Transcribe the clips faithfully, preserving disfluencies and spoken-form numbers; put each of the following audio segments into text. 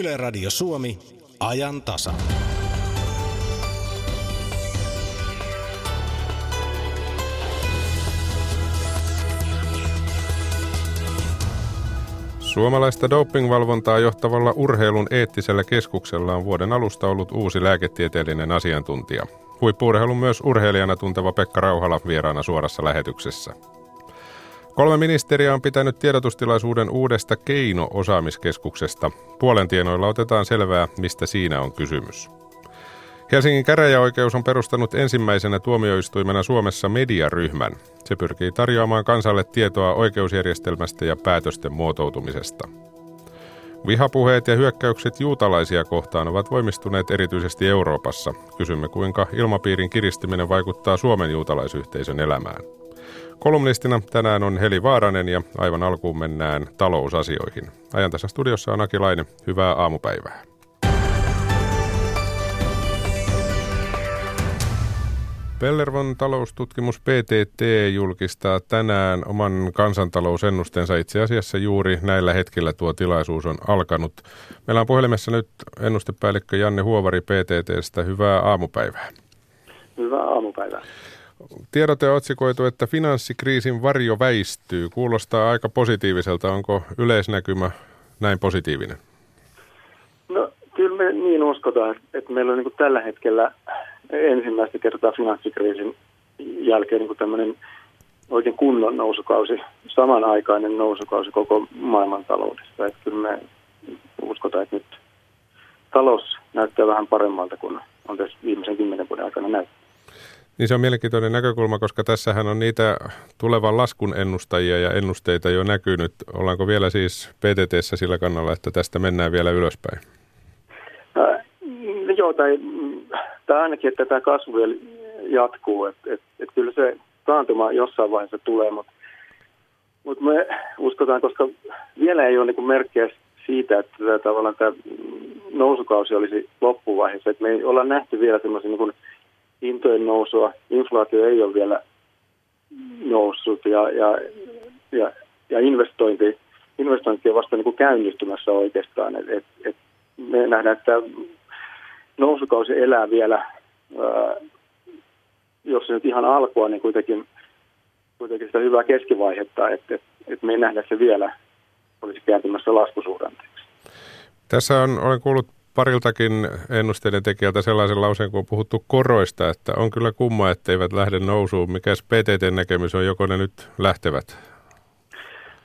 Yle Radio Suomi, ajan tasa. Suomalaista dopingvalvontaa johtavalla urheilun eettisellä keskuksella on vuoden alusta ollut uusi lääketieteellinen asiantuntija. Huippu-urheilun myös urheilijana tunteva Pekka Rauhala vieraana suorassa lähetyksessä. Kolme ministeriä on pitänyt tiedotustilaisuuden uudesta keino-osaamiskeskuksesta. Puolen tienoilla otetaan selvää, mistä siinä on kysymys. Helsingin käräjäoikeus on perustanut ensimmäisenä tuomioistuimena Suomessa mediaryhmän. Se pyrkii tarjoamaan kansalle tietoa oikeusjärjestelmästä ja päätösten muotoutumisesta. Vihapuheet ja hyökkäykset juutalaisia kohtaan ovat voimistuneet erityisesti Euroopassa. Kysymme, kuinka ilmapiirin kiristyminen vaikuttaa Suomen juutalaisyhteisön elämään. Kolumnistina tänään on Heli Vaaranen ja aivan alkuun mennään talousasioihin. Ajantasan studiossa on Aki Laine. Hyvää aamupäivää. Pellervon taloustutkimus V T T julkistaa tänään oman kansantalousennustensa. Itse asiassa juuri näillä hetkillä tuo tilaisuus on alkanut. Meillä on puhelimessa nyt ennustepäällikkö Janne Huovari P T T:stä. Hyvää aamupäivää. Hyvää aamupäivää. Tiedote on otsikoitu, että finanssikriisin varjo väistyy. Kuulostaa aika positiiviselta. Onko yleisnäkymä näin positiivinen? No kyllä me niin uskotaan, että meillä on niin kuin tällä hetkellä ensimmäistä kertaa finanssikriisin jälkeen niin kuin tämmöinen oikein kunnon nousukausi, samanaikainen nousukausi koko maailmantaloudesta. Että kyllä me uskotaan, että nyt talous näyttää vähän paremmalta kuin on tässä viimeisen kymmenen vuoden aikana näyttänyt. Niin se on mielenkiintoinen näkökulma, koska tässähän on niitä tulevan laskun ennustajia ja ennusteita jo näkynyt. Ollaanko vielä siis P T T:ssä sillä kannalla, että tästä mennään vielä ylöspäin? Äh, joo, tai, tai ainakin, että tämä kasvu vielä jatkuu. Et, et, et kyllä se taantuma jossain vaiheessa tulee, mutta mut me uskotaan, koska vielä ei ole niinku merkkejä siitä, että tämä, tavallaan tämä nousukausi olisi loppuvaiheessa. Et me ei olla nähty vielä semmoisia niinku hintojen nousua, inflaatio ei ole vielä noussut ja, ja, ja, ja investointi, investointi on vasta niin kuin käynnistymässä oikeastaan. Et, et, et me nähdään, että nousukausi elää vielä, ää, jos se nyt ihan alkua, niin kuitenkin, kuitenkin sitä hyvää keskivaihetta, että et, et me ei nähdä se vielä olisi kääntymässä laskusuhdanteeksi. Tässä on, olen kuullut pariltakin ennusteiden tekijältä sellaisen lauseen, kun on puhuttu koroista, että on kyllä kumma, etteivät lähde nousuun. Mikäs P T T:n näkemys on, joko ne nyt lähtevät?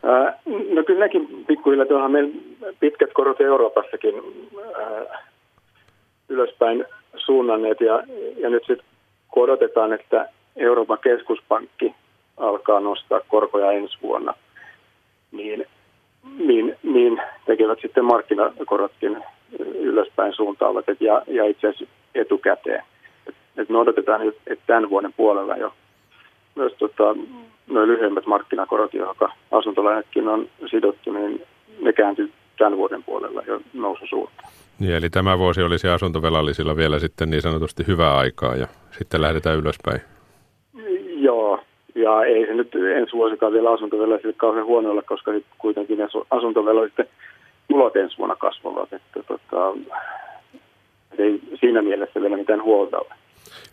Ää, no kyllä nekin pikkuhiljaa, että onhan meillä pitkät korot Euroopassakin ää, ylöspäin suunnanneet. Ja, ja nyt sitten odotetaan, että Euroopan keskuspankki alkaa nostaa korkoja ensi vuonna. Niin, niin, niin tekevät sitten markkinakorotkin ylöspäin suuntaavat ja, ja itse asiassa etukäteen. Et, et me odotetaan, että tämän vuoden puolella jo myös tota, nuo lyhyemmät markkinakorot, jotka asuntolainatkin on sidottu, niin ne kääntyy tämän vuoden puolella jo noususuuntaan. Niin, eli tämä vuosi olisi asuntovelallisilla vielä sitten niin sanotusti hyvää aikaa ja sitten lähdetään ylöspäin. Joo, ja ei se nyt ensi vuosikaan vielä asuntovelallisille kauhean huonoilla, koska kuitenkin asuntovelallisille tulot ensi vuonna kasvavat, että tota, ei siinä mielessä vielä mitään huolta ole.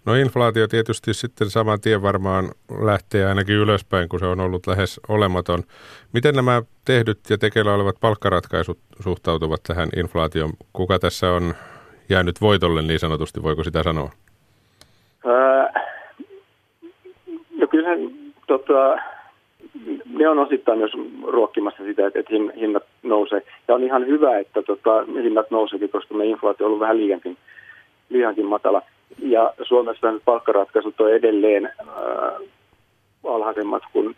No inflaatio tietysti sitten saman tien varmaan lähtee ainakin ylöspäin, kun se on ollut lähes olematon. Miten nämä tehdyt ja tekeillä olevat palkkaratkaisut suhtautuvat tähän inflaatioon? Kuka tässä on jäänyt voitolle niin sanotusti, voiko sitä sanoa? Öö, no kyllähän tota, ne on osittain myös ruokkimassa sitä, että hinnat nousee. Ja on ihan hyvä, että tota, hinnat nouseekin, koska meidän inflaatio on ollut vähän liiankin, liiankin matala. Ja Suomessa palkkaratkaisut on edelleen äh, alhaisemmat kuin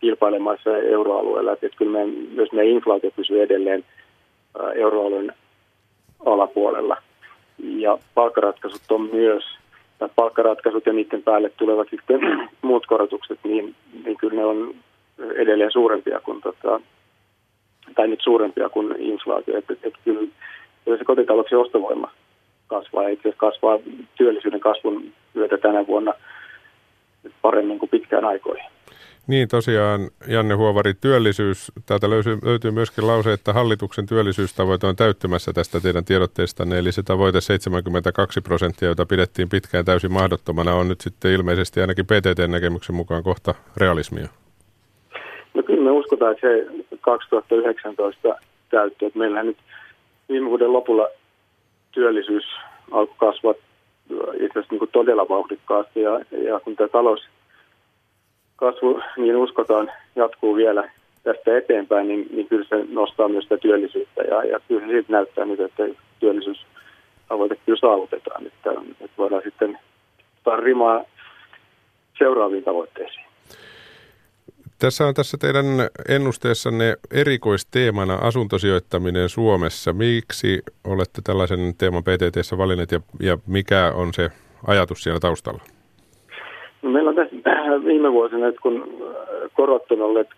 kilpailemassa euroalueella. Et, et kyllä meidän, myös meidän inflaatio pysyy edelleen äh, euroalueen alapuolella. Ja palkkaratkaisut on myös... palkkaratkaisut ja niiden päälle tulevat sitten muut korotukset, niin, niin kyllä ne on edelleen suurempia kuin, tota, tai nyt suurempia kuin inflaatio. Et, et, et kyllä, kyllä se kotitalouksien ostovoima kasvaa ja itse asiassa kasvaa työllisyyden kasvun myötä tänä vuonna paremmin kuin pitkään aikoihin. Niin tosiaan, Janne Huovari, työllisyys, täältä löytyy, löytyy myöskin lause, että hallituksen työllisyystavoite on täyttymässä tästä teidän tiedotteestanne, eli se tavoite seitsemänkymmentäkaksi prosenttia, jota pidettiin pitkään täysin mahdottomana, on nyt sitten ilmeisesti ainakin P T T:n näkemyksen mukaan kohta realismia. No kyllä me uskotaan, että se kaksituhattayhdeksäntoista täyttyy, että meillähän nyt viime vuoden lopulla työllisyys alkoi kasvaa itse asiassa niin kuin todella vauhdikkaasti, ja, ja kun tämä talous kasvu, niin uskotaan, jatkuu vielä tästä eteenpäin, niin, niin kyllä se nostaa myös sitä työllisyyttä. Ja, ja kyllä se siitä näyttää nyt, että työllisyystavoite kyllä saavutetaan, että, että voidaan sitten rimaa seuraaviin tavoitteisiin. Tässä on tässä teidän ennusteessanne erikoisteemana asuntosijoittaminen Suomessa. Miksi olette tällaisen teeman P T T:ssä valinneet ja, ja mikä on se ajatus siellä taustalla? No meillä on tässä viime vuosina, että kun korot on olleet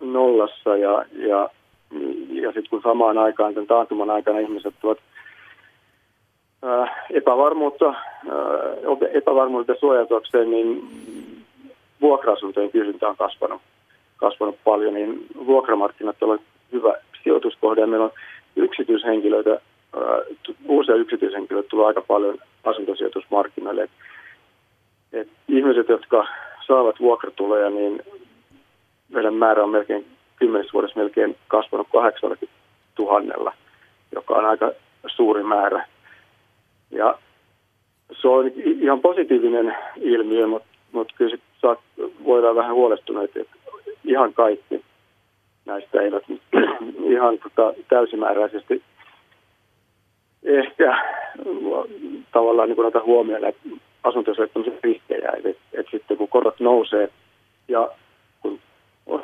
nollassa ja, ja, ja sitten kun samaan aikaan, tämän taantuman aikana ihmiset ovat ää, epävarmuutta, ää, epävarmuutta suojatuakseen, niin vuokra-asuntojen kysyntä on kasvanut, kasvanut paljon, niin vuokramarkkinat ovat hyvä sijoituskohde ja meillä on yksityishenkilöitä, ää, uusia yksityishenkilöitä tulee aika paljon asuntosijoitusmarkkinoille. Et ihmiset, jotka saavat vuokratuloja, niin meidän määrä on melkein kymmenessä vuodessa melkein kasvanut kahdeksankymmentätuhatta, joka on aika suuri määrä. Ja se on ihan positiivinen ilmiö, mutta mut kyllä saat, voidaan vähän huolestuneita, että ihan kaikki näistä eivät ihan tota, täysimääräisesti ehkä tavallaan niin kuin näitä huomioon, että asuntosijoittamisen riskejä, että et sitten kun korot nousee ja kun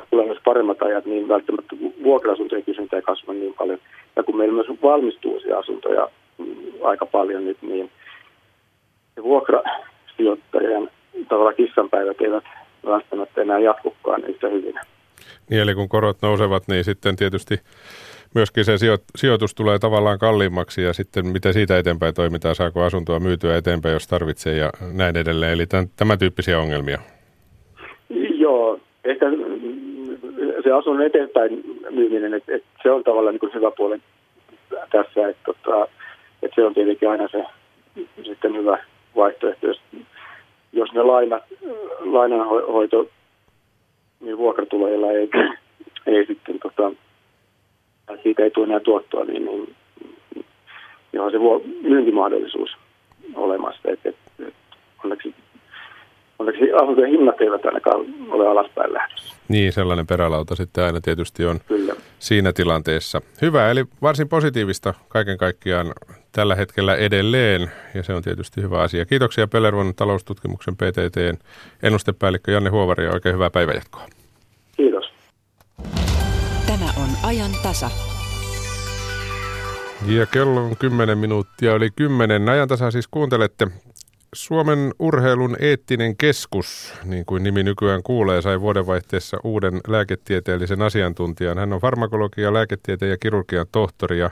tulee myös paremmat ajat, niin välttämättä vuokra-asuntojen kysyntä ei kasva niin paljon. Ja kun meillä myös valmistuu uusia asuntoja aika paljon nyt, niin vuokrasijoittajien tavallaan kissanpäivät eivät välttämättä enää jatkukaan yhtä hyvin. Niin, eli kun korot nousevat, niin sitten tietysti myöskin se sijoitus tulee tavallaan kalliimmaksi ja sitten mitä siitä eteenpäin toimitaan, saako asuntoa myytyä eteenpäin, jos tarvitsee ja näin edelleen. Eli tämän, tämän tyyppisiä ongelmia. Joo, ehkä se asunnon eteenpäin myyminen, että et se on tavallaan niin kuin hyvä puoli tässä, että tota, et se on tietenkin aina se sitten hyvä vaihtoehto, jos, jos ne laina, lainanhoito niin vuokratuloilla ei, ei sitten tota, siitä ei tule enää tuottoa, niin, niin johon se voi myyntimahdollisuus olemassa. Et, et, et, onneksi onneksi asuntojen hinnat eivät ainakaan ole alaspäin lähdössä. Niin, sellainen perälauta sitten aina tietysti on. Kyllä. Siinä tilanteessa. Hyvä, eli varsin positiivista kaiken kaikkiaan tällä hetkellä edelleen, ja se on tietysti hyvä asia. Kiitoksia Pellervon taloustutkimuksen P T T:n ennustepäällikkö Janne Huovari, ja oikein hyvää päivänjatkoa. Kiitos. Tämä on ajan tasa. Ja kello on kymmenen minuuttia yli kymmenen. Ajan tasa siis kuuntelette. Suomen urheilun eettinen keskus, niin kuin nimi nykyään kuulee, sai vuodenvaihteessa uuden lääketieteellisen asiantuntijan. Hän on farmakologia, lääketieteen ja kirurgian tohtori ja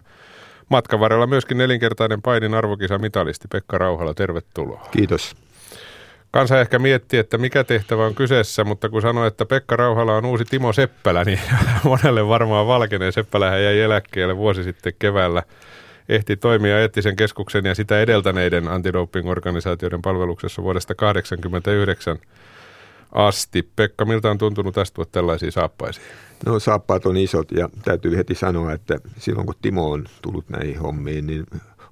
matkan varrella myöskin nelinkertainen painin arvokisamitalisti Pekka Rauhala. Tervetuloa. Kiitos. Kansa ehkä miettii, että mikä tehtävä on kyseessä, mutta kun sanoo, että Pekka Rauhala on uusi Timo Seppälä, niin monelle varmaan valkenee. Seppälähän jäi eläkkeelle vuosi sitten keväällä. Ehti toimia eettisen keskuksen ja sitä edeltäneiden antidoping-organisaatioiden palveluksessa vuodesta tuhatyhdeksänsataakahdeksankymmentäyhdeksän asti. Pekka, miltä on tuntunut astua tällaisiin saappaisiin? No, saappaat on isot ja täytyy heti sanoa, että silloin kun Timo on tullut näihin hommiin, niin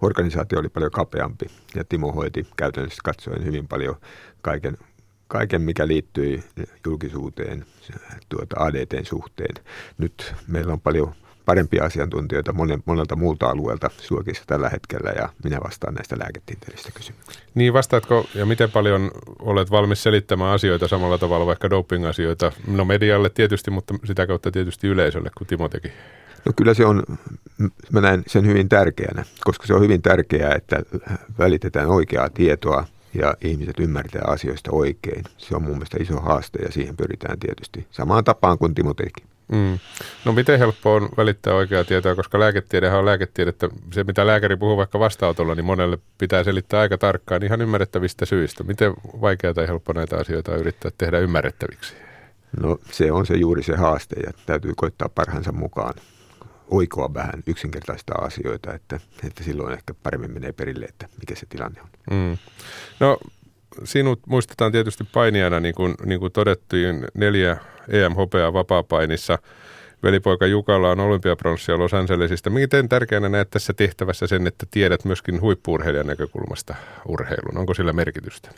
organisaatio oli paljon kapeampi ja Timo hoiti käytännössä katsoen hyvin paljon kaiken, kaiken mikä liittyy julkisuuteen tuota A D T:n suhteen. Nyt meillä on paljon parempia asiantuntijoita monen, monelta muulta alueelta Suomessa tällä hetkellä ja minä vastaan näistä lääketieteellisistä kysymyksistä. Niin, vastaatko ja miten paljon olet valmis selittämään asioita samalla tavalla, vaikka doping-asioita? No medialle tietysti, mutta sitä kautta tietysti yleisölle, kun Timo teki. No kyllä se on, mä näen sen hyvin tärkeänä, koska se on hyvin tärkeää, että välitetään oikeaa tietoa ja ihmiset ymmärtää asioista oikein. Se on mun mielestä iso haaste ja siihen pyritään tietysti samaan tapaan kuin Timo teki. Mm. No miten helppo on välittää oikeaa tietoa, koska lääketiedehän on lääketiedettä. Se mitä lääkäri puhuu vaikka vastaanotolla, niin monelle pitää selittää aika tarkkaan ihan ymmärrettävistä syistä. Miten vaikeaa tai helppo näitä asioita yrittää tehdä ymmärrettäviksi? No se on se juuri se haaste ja täytyy koittaa parhaansa mukaan oikoa vähän yksinkertaista asioita, että, että silloin ehkä paremmin menee perille, että mikä se tilanne on. Mm. No sinut muistetaan tietysti painijana, niin kuin, niin kuin todettiin, neljä E M-hopeaa vapaapainissa. Velipoika Jukalla on olympiapronssia Los Angelesista. Miten tärkeänä näet tässä tehtävässä sen, että tiedät myöskin huippu-urheilijan näkökulmasta urheilun? Onko sillä merkitystä?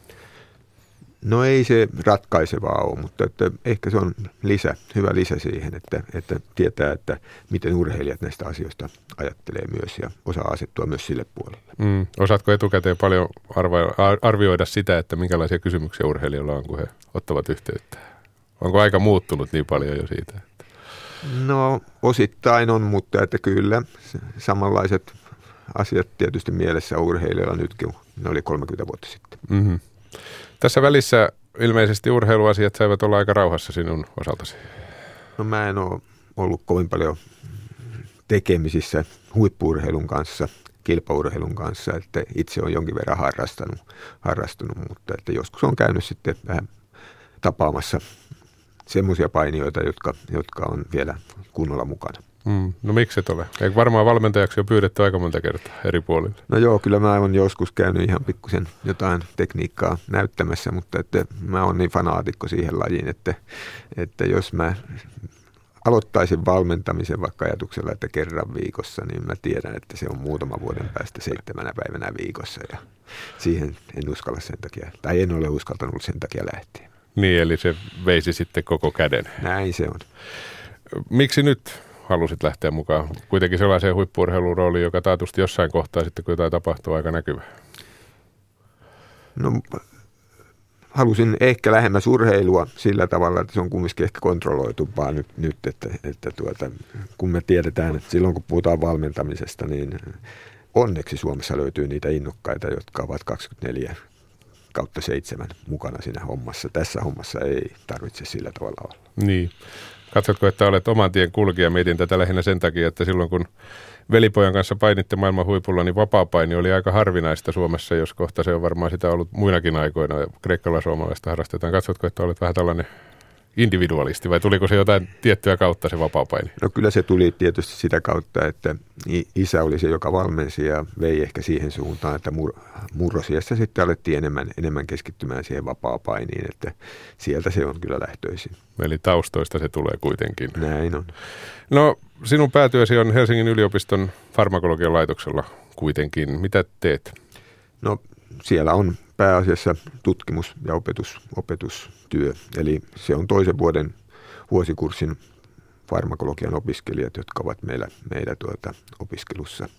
No ei se ratkaisevaa ole, mutta että ehkä se on lisä, hyvä lisä siihen, että, että tietää, että miten urheilijat näistä asioista ajattelee myös ja osaa asettua myös sille puolelle. Mm. Osaatko etukäteen paljon arvioida sitä, että minkälaisia kysymyksiä urheilijoilla on, kun he ottavat yhteyttä? Onko aika muuttunut niin paljon jo siitä? No osittain on, mutta että kyllä samanlaiset asiat tietysti mielessä urheilijoilla nytkin, ne oli kolmekymmentä vuotta sitten. Mm-hmm. Tässä välissä ilmeisesti urheiluasiat saivat olla aika rauhassa sinun osaltasi. No mä en ole ollut kovin paljon tekemisissä huippu-urheilun kanssa, kilpaurheilun kanssa, että itse olen jonkin verran harrastanut, harrastunut, mutta että joskus on käynyt sitten vähän tapaamassa semmoisia painijoita, jotka, jotka on vielä kunnolla mukana. Mm, no miksi et ole? Eikö varmaan valmentajaksi on pyydetty aika monta kertaa eri puolille? No joo, kyllä mä oon joskus käynyt ihan pikkusen jotain tekniikkaa näyttämässä, mutta että mä oon niin fanaatikko siihen lajiin, että, että jos mä aloittaisin valmentamisen vaikka ajatuksella, että kerran viikossa, niin mä tiedän, että se on muutama vuoden päästä seitsemänä päivänä viikossa ja siihen en uskalla sen takia, tai en ole uskaltanut sen takia lähteä. Niin, eli se veisi sitten koko käden. Näin se on. Miksi nyt halusit lähteä mukaan? Kuitenkin sellaiseen huippu-urheilun rooliin, joka taatusti jossain kohtaa sitten, kun jotain tapahtuu, aika näkyvää. No, halusin ehkä lähemmäs urheilua sillä tavalla, että se on kumminkin ehkä kontrolloitumpaa nyt, nyt että, että tuota, kun me tiedetään, että silloin kun puhutaan valmentamisesta, niin onneksi Suomessa löytyy niitä innokkaita, jotka ovat kaksikymmentäneljä kautta seitsemän mukana siinä hommassa. Tässä hommassa ei tarvitse sillä tavalla olla. Niin. Katsotko, että olet oman tien kulkija? Mietin tätä lähinnä sen takia, että silloin kun velipojan kanssa painitte maailman huipulla, niin vapaapaini oli aika harvinaista Suomessa, jos kohta se on varmaan sitä ollut muinakin aikoina. Kreikkalaisuomalaista harrastetaan. Katsotko, että olet vähän tällainen individualisti vai tuliko se jotain tiettyä kautta se vapaapaini? No kyllä se tuli tietysti sitä kautta, että isä oli se, joka valmensi ja vei ehkä siihen suuntaan, että mur- murrosiässä sitten alettiin enemmän, enemmän keskittymään siihen vapaapainiin, että sieltä se on kyllä lähtöisin. Eli taustoista se tulee kuitenkin. Näin on. No sinun päätyösi on Helsingin yliopiston farmakologian laitoksella kuitenkin. Mitä teet? No siellä on pääasiassa tutkimus- ja opetus, opetustyö, eli se on toisen vuoden vuosikurssin farmakologian opiskelijat, jotka ovat meillä, meillä tuota opiskelussa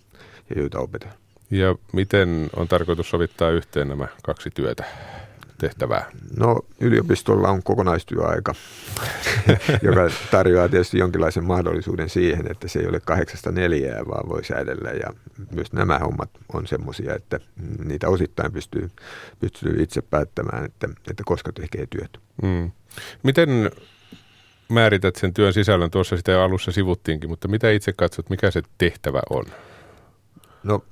ja joita opetaan. Ja miten on tarkoitus sovittaa yhteen nämä kaksi työtä, tehtävää? No yliopistolla on kokonaistyöaika, joka tarjoaa tietysti jonkinlaisen mahdollisuuden siihen, että se ei ole kahdeksasta neljää, vaan voi säädellä. Ja myös nämä hommat on semmoisia, että niitä osittain pystyy, pystyy itse päättämään, että, että koska tekee työt. Mm. Miten määrität sen työn sisällön? Tuossa sitä jo alussa sivuttiinkin, mutta mitä itse katsot, mikä se tehtävä on? No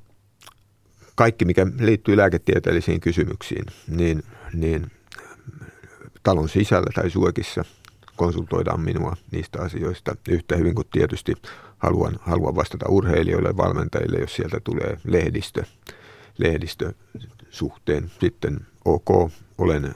kaikki, mikä liittyy lääketieteellisiin kysymyksiin, niin, niin talon sisällä tai Syökissä konsultoidaan minua niistä asioista yhtä hyvin kuin tietysti haluan, haluan vastata urheilijoille ja valmentajille, jos sieltä tulee lehdistö, lehdistösuhteen. Sitten OK, olen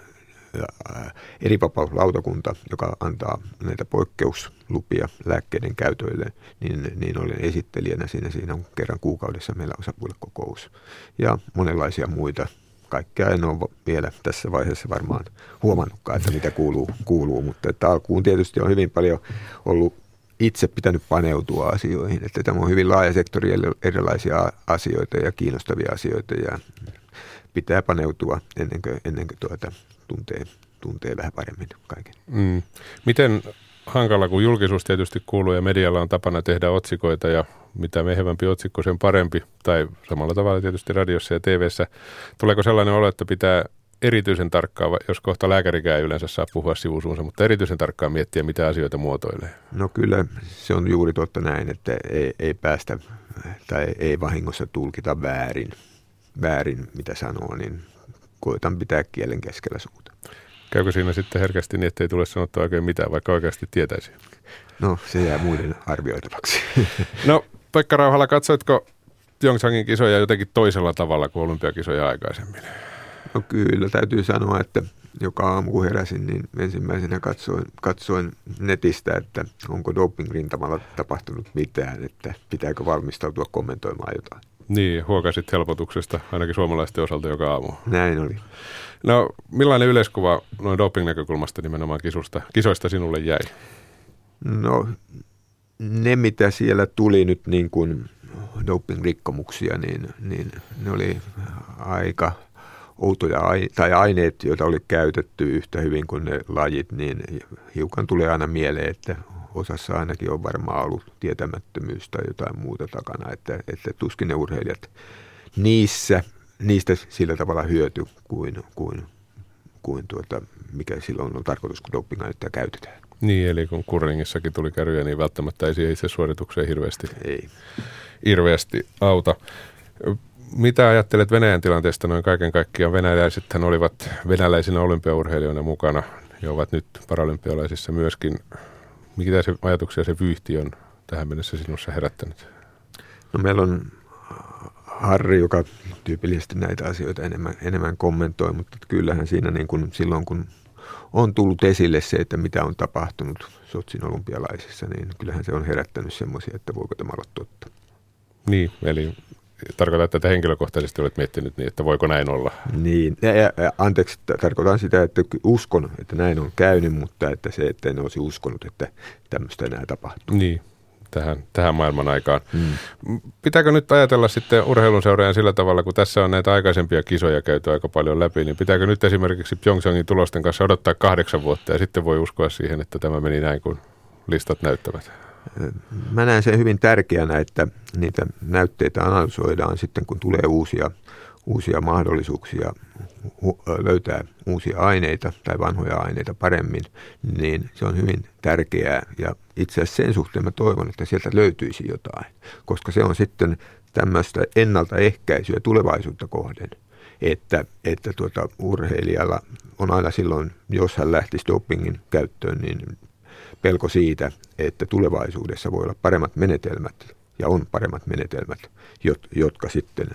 erivapauslautakunta, joka antaa näitä poikkeuslupia lääkkeiden käytöille, niin, niin olen esittelijänä siinä. Siinä on kerran kuukaudessa meillä osapuolekokous ja monenlaisia muita. Kaikkea en ole vielä tässä vaiheessa varmaan huomannutkaan, että mitä kuuluu, kuuluu mutta että alkuun tietysti on hyvin paljon ollut itse pitänyt paneutua asioihin, että tämä on hyvin laaja sektori erilaisia asioita ja kiinnostavia asioita ja pitää paneutua ennen kuin, ennen kuin tuota tuntee, tuntee vähän paremmin kaiken. Mm. Miten hankala, kun julkisuus tietysti kuuluu ja medialla on tapana tehdä otsikoita ja mitä mehevämpi otsikko, sen parempi, tai samalla tavalla tietysti radiossa ja T V:ssä. Tuleeko sellainen olo, että pitää erityisen tarkkaan, jos kohta lääkärikään ei yleensä saa puhua sivusuunsa, mutta erityisen tarkkaan miettiä, mitä asioita muotoilee? No kyllä, se on juuri totta näin, että ei, ei päästä tai ei vahingossa tulkita väärin, väärin mitä sanoo, niin koitan pitää kielen keskellä suuta. Käykö siinä sitten herkästi niin, ettei tule sanottua oikein mitään, vaikka oikeasti tietäisi? No, se jää muiden arvioitavaksi. No, Pekka Rauhala, katsoitko Pyeongchangin kisoja jotenkin toisella tavalla kuin olympiakisoja aikaisemmin? No kyllä, täytyy sanoa, että joka aamu kun heräsin, niin ensimmäisenä katsoin, katsoin netistä, että onko doping-rintamalla tapahtunut mitään, että pitääkö valmistautua kommentoimaan jotain. Niin, huokasit helpotuksesta ainakin suomalaisten osalta joka aamu. Näin oli. No, millainen yleiskuva noin doping-näkökulmasta nimenomaan kisusta, kisoista sinulle jäi? No, ne mitä siellä tuli nyt niin kuin doping-rikkomuksia, niin, niin ne oli aika outoja tai aineet, joita oli käytetty yhtä hyvin kuin ne lajit, niin hiukan tulee aina mieleen, että osassa ainakin on varmaan ollut tietämättömyys tai jotain muuta takana, että, että tuskin ne urheilijat niissä, niistä sillä tavalla hyöty kuin, kuin, kuin tuota, mikä silloin on tarkoitus, kun dopingainetta käytetään. Niin, eli kun curlingissakin tuli käryjä, niin välttämättä ei siihen itse suoritukseen hirveästi, ei. hirveästi auta. Mitä ajattelet Venäjän tilanteesta noin kaiken kaikkiaan? Venäläisethän olivat venäläisinä olympiaurheilijoina mukana ja ovat nyt paralympialaisissa myöskin. Mitä se ajatuksia se vyyhti on tähän mennessä sinussa herättänyt? No, meillä on Harri, joka tyypillisesti näitä asioita enemmän, enemmän kommentoi, mutta kyllähän siinä niin kun, silloin kun on tullut esille se, että mitä on tapahtunut Sotsin olympialaisissa, niin kyllähän se on herättänyt semmoisia, että voiko tämä olla totta. Niin, eli tarkoitan, että henkilökohtaisesti olet miettinyt niin, että voiko näin olla. Niin, ja, ja, anteeksi, tarkoitan sitä, että uskon, että näin on käynyt, mutta että se, että en olisi uskonut, että tämmöistä enää tapahtuu. Niin, tähän, tähän maailman aikaan. Mm. Pitääkö nyt ajatella sitten urheilun seuraajan sillä tavalla, kun tässä on näitä aikaisempia kisoja käyty aika paljon läpi, niin pitääkö nyt esimerkiksi Pyeongchangin tulosten kanssa odottaa kahdeksan vuotta ja sitten voi uskoa siihen, että tämä meni näin, kun listat näyttävät? Mä näen sen hyvin tärkeänä, että niitä näytteitä analysoidaan sitten, kun tulee uusia, uusia mahdollisuuksia löytää uusia aineita tai vanhoja aineita paremmin, niin se on hyvin tärkeää. Ja itse asiassa sen suhteen mä toivon, että sieltä löytyisi jotain, koska se on sitten tämmöistä ennaltaehkäisyä tulevaisuutta kohden, että, että tuota, urheilijalla on aina silloin, jos hän lähtisi dopingin käyttöön, niin pelko siitä, että tulevaisuudessa voi olla paremmat menetelmät ja on paremmat menetelmät, jotka sitten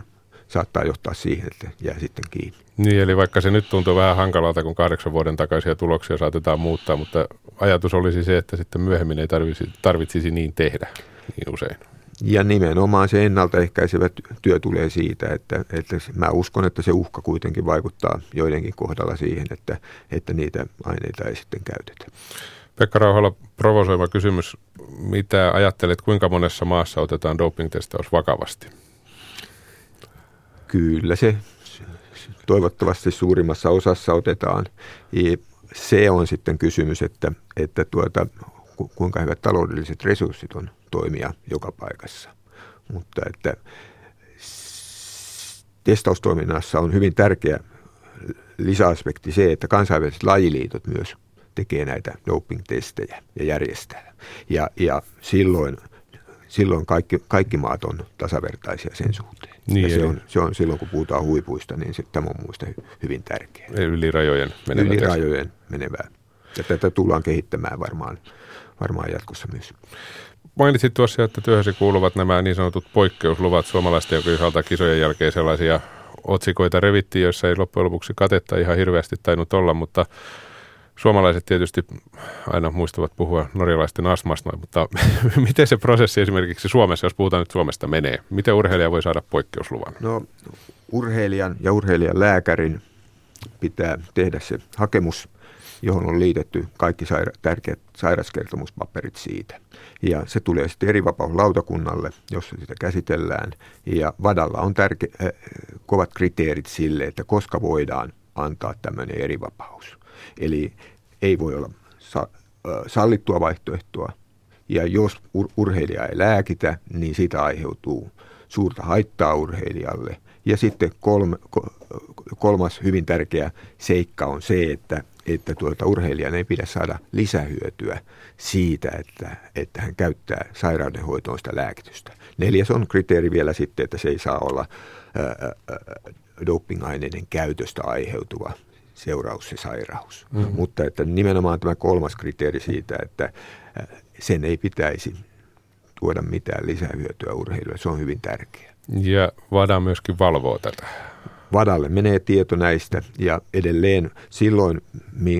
saattaa johtaa siihen, että jää sitten kiinni. Niin, eli vaikka se nyt tuntuu vähän hankalalta, kun kahdeksan vuoden takaisia tuloksia saatetaan muuttaa, mutta ajatus olisi se, että sitten myöhemmin ei tarvitsisi, tarvitsisi niin tehdä niin usein. Ja nimenomaan se ennaltaehkäisevä työ tulee siitä, että, että mä uskon, että se uhka kuitenkin vaikuttaa joidenkin kohdalla siihen, että, että niitä aineita ei sitten käytetä. Pekka Rauhala, provosoiva kysymys. Mitä ajattelet, kuinka monessa maassa otetaan doping-testaus vakavasti? Kyllä se toivottavasti suurimmassa osassa otetaan. Se on sitten kysymys, että, että tuota, kuinka hyvät taloudelliset resurssit on toimia joka paikassa. Mutta että testaustoiminnassa on hyvin tärkeä lisäaspekti se, että kansainväliset lajiliitot myös tekee näitä doping-testejä ja järjestää. Ja, ja silloin, silloin kaikki, kaikki maat on tasavertaisia sen suhteen. Niin, ja se on, se on silloin, kun puhutaan huipuista, niin se, tämä on muista hyvin tärkeää. Yli rajojen menevää. Yli rajojen menevää. Ja tätä tullaan kehittämään varmaan, varmaan jatkossa myös. Mainitsit tuossa, että työhösi kuuluvat nämä niin sanotut poikkeusluvat suomalaisten, joka yhdeltä kisojen jälkeen sellaisia otsikoita revittiin, joissa ei loppujen lopuksi katetta ihan hirveästi tainnut olla, mutta suomalaiset tietysti aina muistavat puhua norjalaisten astmasta, mutta miten se prosessi esimerkiksi Suomessa, jos puhutaan nyt Suomesta, menee? Miten urheilija voi saada poikkeusluvan? No, urheilijan ja urheilijan lääkärin pitää tehdä se hakemus, johon on liitetty kaikki saira- tärkeät sairauskertomuspaperit siitä. Ja se tulee sitten erivapauslautakunnalle, jossa sitä käsitellään. Ja VADalla on tärke- äh, kovat kriteerit sille, että koska voidaan antaa tämmöinen erivapaus. Eli ei voi olla sa- sallittua vaihtoehtoa, ja jos ur- urheilija ei lääkitä, niin siitä aiheutuu suurta haittaa urheilijalle. Ja sitten kolme, kolmas hyvin tärkeä seikka on se, että, että tuota urheilijan ei pidä saada lisähyötyä siitä, että, että hän käyttää sairaudenhoitoon sitä lääkitystä. Neljäs on kriteeri vielä sitten, että se ei saa olla ää, ää, dopingaineiden käytöstä aiheutuva seuraus se sairaus. Mm-hmm. Mutta että nimenomaan tämä kolmas kriteeri siitä, että sen ei pitäisi tuoda mitään lisähyötyä urheiluun. Se on hyvin tärkeää. Ja VADA myöskin valvoo tätä. VADAlle menee tieto näistä ja edelleen silloin,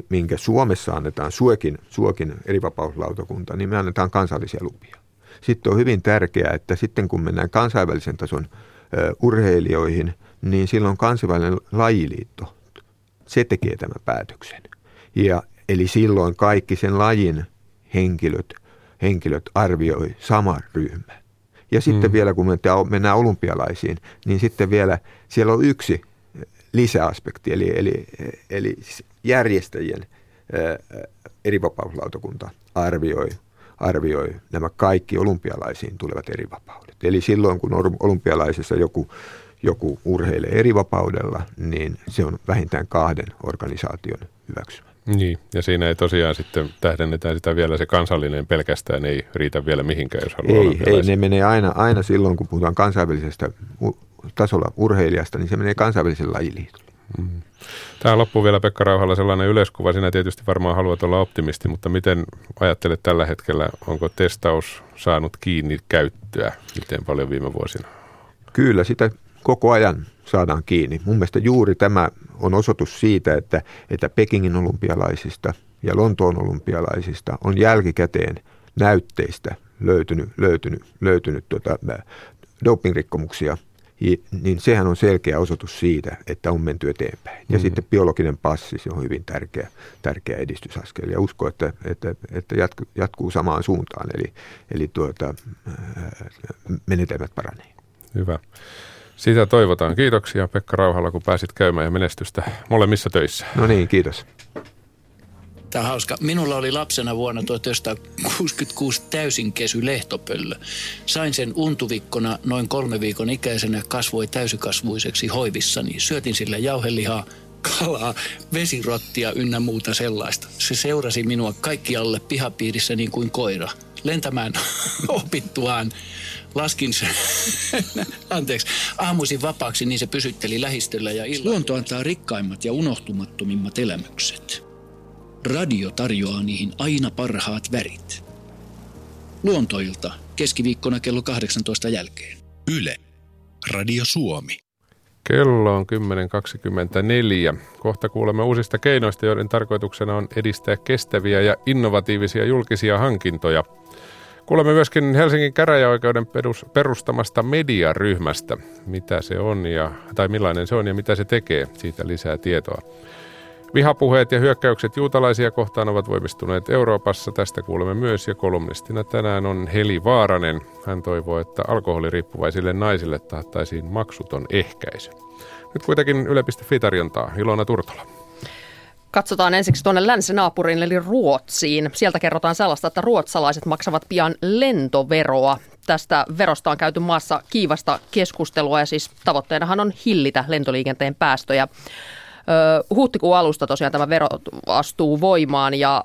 minkä Suomessa annetaan suokin, suokin erivapauslautakunta, niin me annetaan kansallisia lupia. Sitten on hyvin tärkeää, että sitten kun mennään kansainvälisen tason urheilijoihin, niin silloin kansainvälinen lajiliitto, se tekee tämän päätöksen. Ja, eli silloin kaikki sen lajin henkilöt, henkilöt arvioi sama ryhmä. Ja sitten mm. vielä kun mennään olympialaisiin, niin sitten vielä siellä on yksi lisäaspekti, eli, eli, eli järjestäjien erivapauslautakunta arvioi, arvioi nämä kaikki olympialaisiin tulevat erivapaudet. Eli silloin kun olympialaisessa joku, joku urheilee erivapaudella, niin se on vähintään kahden organisaation hyväksymä. Niin, ja siinä ei tosiaan sitten tähdennetään sitä vielä, se kansallinen pelkästään ei riitä vielä mihinkään, jos haluaa olla. Ei, ei, ne menee aina, aina silloin, kun puhutaan kansainvälisestä tasolla urheilijasta, niin se menee kansainvälisellä lajiliitolla. Mm. Tähän loppuu vielä, Pekka Rauhala, sellainen yleiskuva. Sinä tietysti varmaan haluat olla optimisti, mutta miten ajattelet tällä hetkellä, onko testaus saanut kiinni käyttöä, miten paljon viime vuosina? Kyllä, sitä koko ajan saadaan kiinni. Mun mielestä juuri tämä on osoitus siitä, että, että Pekingin olympialaisista ja Lontoon olympialaisista on jälkikäteen näytteistä löytynyt, löytynyt, löytynyt tuota, dopingrikkomuksia, niin sehän on selkeä osoitus siitä, että on menty eteenpäin. Ja mm-hmm. sitten biologinen passi, se on hyvin tärkeä, tärkeä edistysaskel ja uskon, että, että, että jatkuu, jatkuu samaan suuntaan, eli, eli tuota, menetelmät paranee. Hyvä. Sitä toivotaan. Kiitoksia, Pekka Rauhala, kun pääsit käymään, ja menestystä molemmissa töissä. No niin, kiitos. Tämä on hauska. Minulla oli lapsena vuonna tuhatyhdeksänsataakuusikymmentäkuusi täysin kesy lehtopöllö. Sain sen untuvikkona noin kolme viikon ikäisenä, kasvoi täysikasvuiseksi hoivissani. Syötin sillä jauhelihaa, kalaa, vesirottia ynnä muuta sellaista. Se seurasi minua kaikkialle pihapiirissä niin kuin koira. Lentämään opittuaan laskin sen, anteeksi, aamuisin vapaaksi, niin se pysytteli lähistöllä ja illalla. Luonto antaa rikkaimmat ja unohtumattomimmat elämykset. Radio tarjoaa niihin aina parhaat värit. Luontoilta keskiviikkona kello kahdeksantoista jälkeen. Yle. Radio Suomi. Kello on kymmenen kaksikymmentäneljä. Kohta kuulemme uusista keinoista, joiden tarkoituksena on edistää kestäviä ja innovatiivisia julkisia hankintoja. Kuulemme myöskin Helsingin käräjäoikeuden perustamasta mediaryhmästä, mitä se on ja, tai millainen se on ja mitä se tekee. Siitä lisää tietoa. Vihapuheet ja hyökkäykset juutalaisia kohtaan ovat voimistuneet Euroopassa. Tästä kuulemme myös, ja kolumnistina tänään on Heli Vaaranen. Hän toivoo, että alkoholiriippuvaisille naisille taattaisiin maksuton ehkäisy. Nyt kuitenkin yle piste fi tarjontaa. Ilona Turtola. Katsotaan ensiksi tuonne länsinaapuriin eli Ruotsiin. Sieltä kerrotaan sellaista, että ruotsalaiset maksavat pian lentoveroa. Tästä verosta on käyty maassa kiivasta keskustelua ja siis tavoitteenahan on hillitä lentoliikenteen päästöjä. Huhtikuun alusta tosiaan tämä vero astuu voimaan ja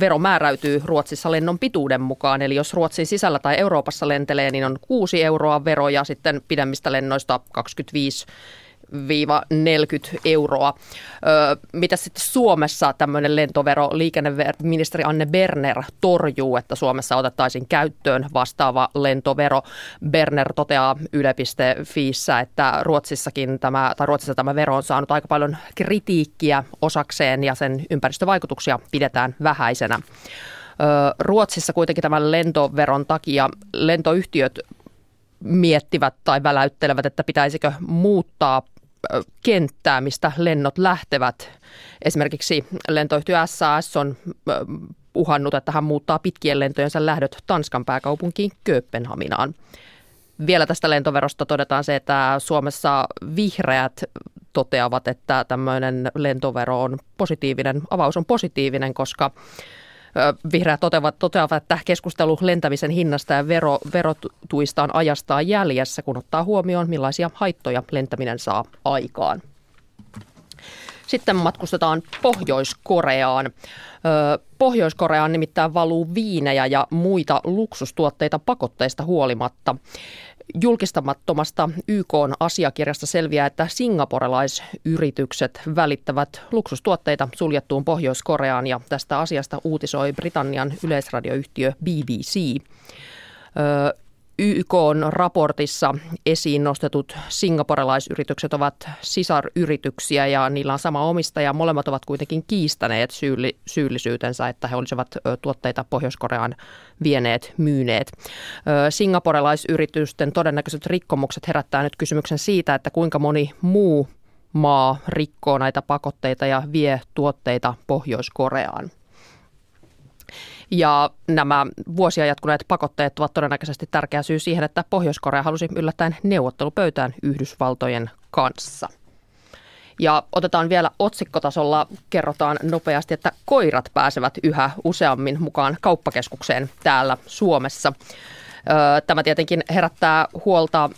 vero määräytyy Ruotsissa lennon pituuden mukaan. Eli jos Ruotsin sisällä tai Euroopassa lentelee, niin on kuusi euroa vero ja sitten pidemmistä lennoista kaksikymmentäviisi neljäkymmentä euroa. Mitä sitten Suomessa tämmöinen lentovero? Liikenneministeri Anne Berner torjuu, että Suomessa otettaisiin käyttöön vastaava lentovero. Berner toteaa yle piste fiissä, että Ruotsissakin tämä, tai Ruotsissa tämä vero on saanut aika paljon kritiikkiä osakseen ja sen ympäristövaikutuksia pidetään vähäisenä. Ruotsissa kuitenkin tämän lentoveron takia lentoyhtiöt miettivät tai väläyttelevät, että pitäisikö muuttaa kenttää, mistä lennot lähtevät. Esimerkiksi lentoyhtiö S A S on uhannut, että hän muuttaa pitkien lentojensa lähdöt Tanskan pääkaupunkiin Kööpenhaminaan. Vielä tästä lentoverosta todetaan se, että Suomessa vihreät toteavat, että tämmöinen lentovero on positiivinen, avaus on positiivinen, koska vihreät toteavat, toteavat, että keskustelu lentämisen hinnasta ja vero, verotuista on ajastaan jäljessä, kun ottaa huomioon, millaisia haittoja lentäminen saa aikaan. Sitten matkustetaan Pohjois-Koreaan. Pohjois-Koreaan nimittäin valuu viinejä ja muita luksustuotteita pakotteista huolimatta. Julkistamattomasta Y K:n asiakirjasta selviää, että singaporelaisyritykset välittävät luksustuotteita suljettuun Pohjois-Koreaan, ja tästä asiasta uutisoi Britannian yleisradioyhtiö B B C. Öö, Y K:n raportissa esiin nostetut singaporelaisyritykset ovat sisaryrityksiä ja niillä on sama omistaja. Molemmat ovat kuitenkin kiistäneet syyllisyytensä, että he olisivat tuotteita Pohjois-Koreaan vieneet, myyneet. Singaporelaisyritysten todennäköiset rikkomukset herättää nyt kysymyksen siitä, että kuinka moni muu maa rikkoo näitä pakotteita ja vie tuotteita Pohjois-Koreaan. Ja nämä vuosia jatkuneet pakotteet ovat todennäköisesti tärkeä syy siihen, että Pohjois-Korea halusi yllättäen neuvottelupöytään Yhdysvaltojen kanssa. Ja otetaan vielä otsikkotasolla, kerrotaan nopeasti, että koirat pääsevät yhä useammin mukaan kauppakeskukseen täällä Suomessa. Tämä tietenkin herättää huolta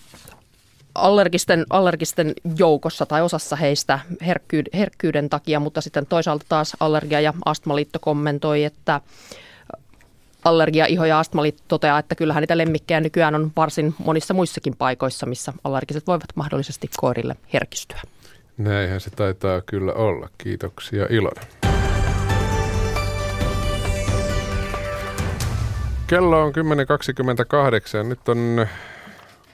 allergisten, allergisten joukossa tai osassa heistä herkky- herkkyyden takia, mutta sitten toisaalta taas Allergia- ja Astmaliitto kommentoi, että Allergia-, Iho- ja Astmaliitto toteaa, että kyllähän niitä lemmikkejä nykyään on varsin monissa muissakin paikoissa, missä allergiset voivat mahdollisesti koirille herkistyä. Näinhän se taitaa kyllä olla. Kiitoksia, Ilona. Kello on kymmenen kaksikymmentäkahdeksan. Nyt on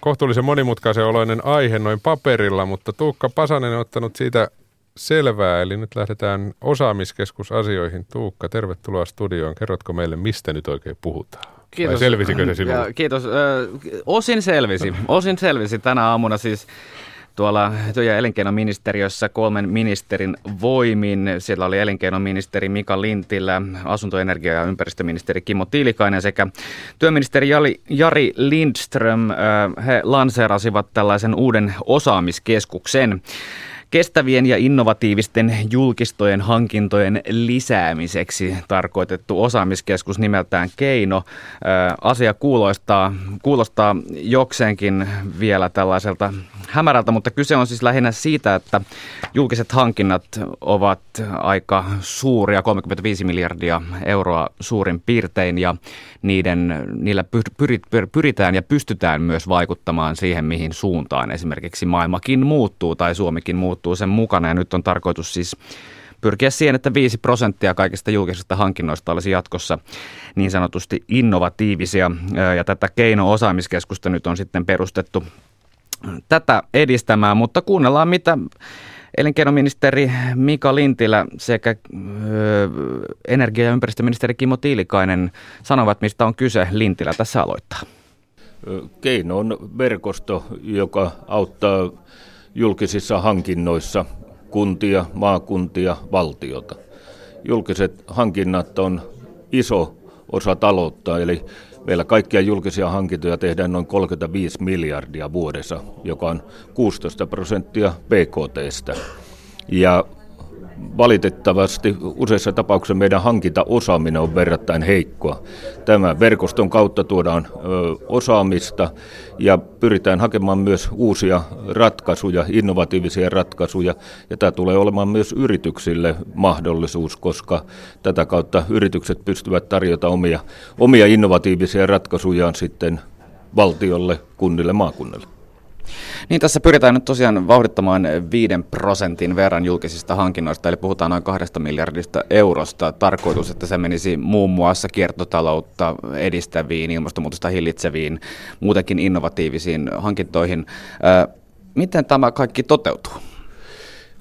kohtuullisen monimutkaisen oloinen aihe noin paperilla, mutta Tuukka Pasanen on ottanut siitä selvää, eli nyt lähdetään osaamiskeskusasioihin. Tuukka, tervetuloa studioon. Kerrotko meille, mistä nyt oikein puhutaan? Kiitos. Vai selvisikö se sinulle? Kiitos. Osin selvisi. Osin selvisi tänä aamuna siis tuolla työ- ja elinkeinoministeriössä kolmen ministerin voimin. Siellä oli elinkeinoministeri Mika Lintilä, asuntoenergia- ja ympäristöministeri Kimmo Tiilikainen sekä työministeri Jari Lindström. He lanseerasivat tällaisen uuden osaamiskeskuksen kestävien ja innovatiivisten julkistojen hankintojen lisäämiseksi tarkoitettu osaamiskeskus nimeltään Keino. Asia kuulostaa, kuulostaa jokseenkin vielä tällaiselta hämärältä, mutta kyse on siis lähinnä siitä, että julkiset hankinnat ovat aika suuria, kolmekymmentäviisi miljardia euroa suurin piirtein, ja niiden, niillä pyritään ja pystytään myös vaikuttamaan siihen, mihin suuntaan esimerkiksi maailmakin muuttuu tai Suomikin muuttuu sen mukana, ja nyt on tarkoitus siis pyrkiä siihen, että viisi prosenttia kaikista julkisista hankinnoista olisi jatkossa niin sanotusti innovatiivisia, ja tätä Keino-osaamiskeskusta nyt on sitten perustettu tätä edistämään, mutta kuunnellaan, mitä elinkeinoministeri Mika Lintilä sekä energia- ja ympäristöministeri Kimmo Tiilikainen sanovat, mistä on kyse. Lintilä tässä aloittaa. Keino on verkosto, joka auttaa julkisissa hankinnoissa kuntia, maakuntia, valtiota. Julkiset hankinnat on iso osa taloutta, eli meillä kaikkia julkisia hankintoja tehdään noin kolmekymmentäviisi miljardia vuodessa, joka on kuusitoista prosenttia B K T:stä. Ja valitettavasti useissa tapauksissa meidän hankintaosaaminen on verrattain heikkoa. Tämän verkoston kautta tuodaan ö, osaamista ja pyritään hakemaan myös uusia ratkaisuja, innovatiivisia ratkaisuja. Ja tämä tulee olemaan myös yrityksille mahdollisuus, koska tätä kautta yritykset pystyvät tarjota omia, omia innovatiivisia ratkaisujaan sitten valtiolle, kunnille, maakunnille. Niin, tässä pyritään nyt tosiaan vauhdittamaan viiden prosentin verran julkisista hankinnoista, eli puhutaan noin kahdesta miljardista eurosta. Tarkoitus, että se menisi muun muassa kiertotaloutta edistäviin, ilmastonmuutosta hillitseviin, muutenkin innovatiivisiin hankintoihin. Miten tämä kaikki toteutuu?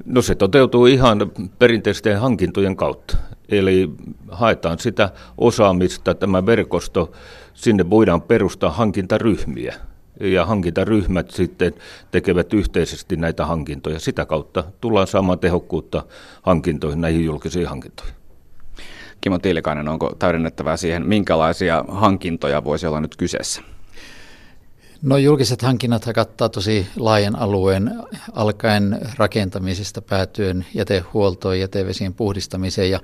No, se toteutuu ihan perinteisten hankintojen kautta. Eli haetaan sitä osaamista, tämä verkosto, sinne voidaan perustaa hankintaryhmiä. Ja hankintaryhmät sitten tekevät yhteisesti näitä hankintoja. Sitä kautta tullaan saamaan tehokkuutta hankintoihin, näihin julkisiin hankintoihin. Kimmo Tiilikainen, onko täydennettävää siihen, minkälaisia hankintoja voisi olla nyt kyseessä? No, julkiset hankinnat kattaa tosi laajan alueen alkaen rakentamisesta päätyen jätehuoltoon, jätevesien puhdistamiseen ja,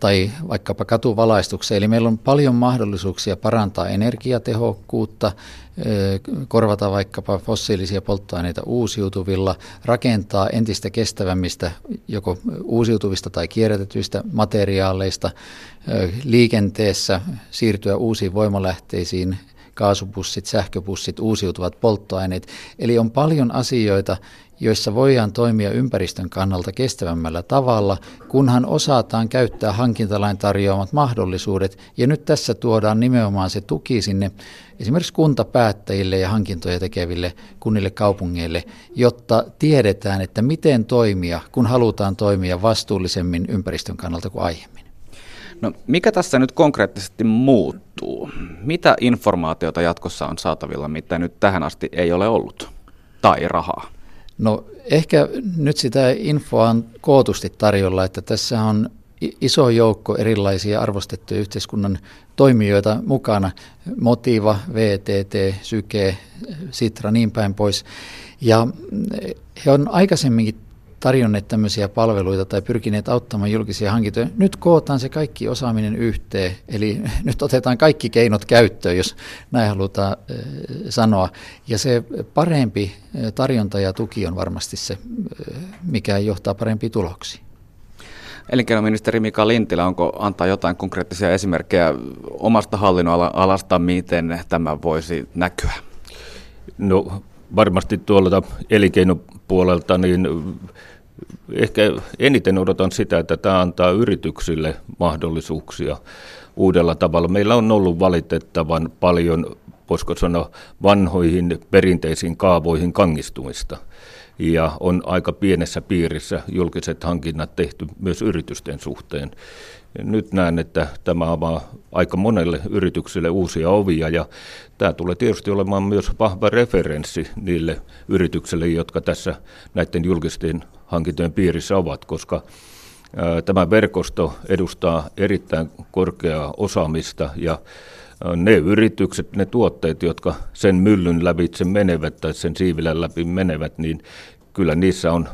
tai vaikkapa katuvalaistukseen. Eli meillä on paljon mahdollisuuksia parantaa energiatehokkuutta, korvata vaikkapa fossiilisia polttoaineita uusiutuvilla, rakentaa entistä kestävämmistä joko uusiutuvista tai kierrätetyistä materiaaleista, liikenteessä siirtyä uusiin voimalähteisiin, kaasupussit, sähköpussit, uusiutuvat polttoaineet. Eli on paljon asioita, joissa voidaan toimia ympäristön kannalta kestävämmällä tavalla, kunhan osataan käyttää hankintalain tarjoamat mahdollisuudet. Ja nyt tässä tuodaan nimenomaan se tuki sinne esimerkiksi kuntapäättäjille ja hankintoja tekeville kunnille, kaupungeille, jotta tiedetään, että miten toimia, kun halutaan toimia vastuullisemmin ympäristön kannalta kuin aiemmin. No, mikä tässä nyt konkreettisesti muuttuu? Mitä informaatiota jatkossa on saatavilla, mitä nyt tähän asti ei ole ollut? Tai rahaa? No ehkä nyt sitä infoa on kootusti tarjolla, että tässä on iso joukko erilaisia arvostettuja yhteiskunnan toimijoita mukana. Motiva, V T T, Syke, Sitra, niin päin pois. Ja he on aikaisemminkin tarjonneet tämmöisiä palveluita tai pyrkineet auttamaan julkisia hankintoja. Nyt kootaan se kaikki osaaminen yhteen, eli nyt otetaan kaikki keinot käyttöön, jos näin halutaan sanoa. Ja se parempi tarjonta ja tuki on varmasti se, mikä johtaa parempiin tuloksiin. Elinkeinoministeri Mika Lintilä, onko antaa jotain konkreettisia esimerkkejä omasta hallinnoalasta, miten tämä voisi näkyä? No varmasti tuolta elinkeinopuolelta niin ehkä eniten odotan sitä, että tämä antaa yrityksille mahdollisuuksia uudella tavalla. Meillä on ollut valitettavan paljon, voisiko sanoa, vanhoihin perinteisiin kaavoihin kangistumista. Ja on aika pienessä piirissä julkiset hankinnat tehty myös yritysten suhteen. Nyt näen, että tämä avaa aika monelle yritykselle uusia ovia, ja tämä tulee tietysti olemaan myös vahva referenssi niille yrityksille, jotka tässä näiden julkisten hankintojen piirissä ovat, koska tämä verkosto edustaa erittäin korkeaa osaamista, ja ne yritykset, ne tuotteet, jotka sen myllyn lävitse menevät tai sen siivilän läpi menevät, niin kyllä niissä on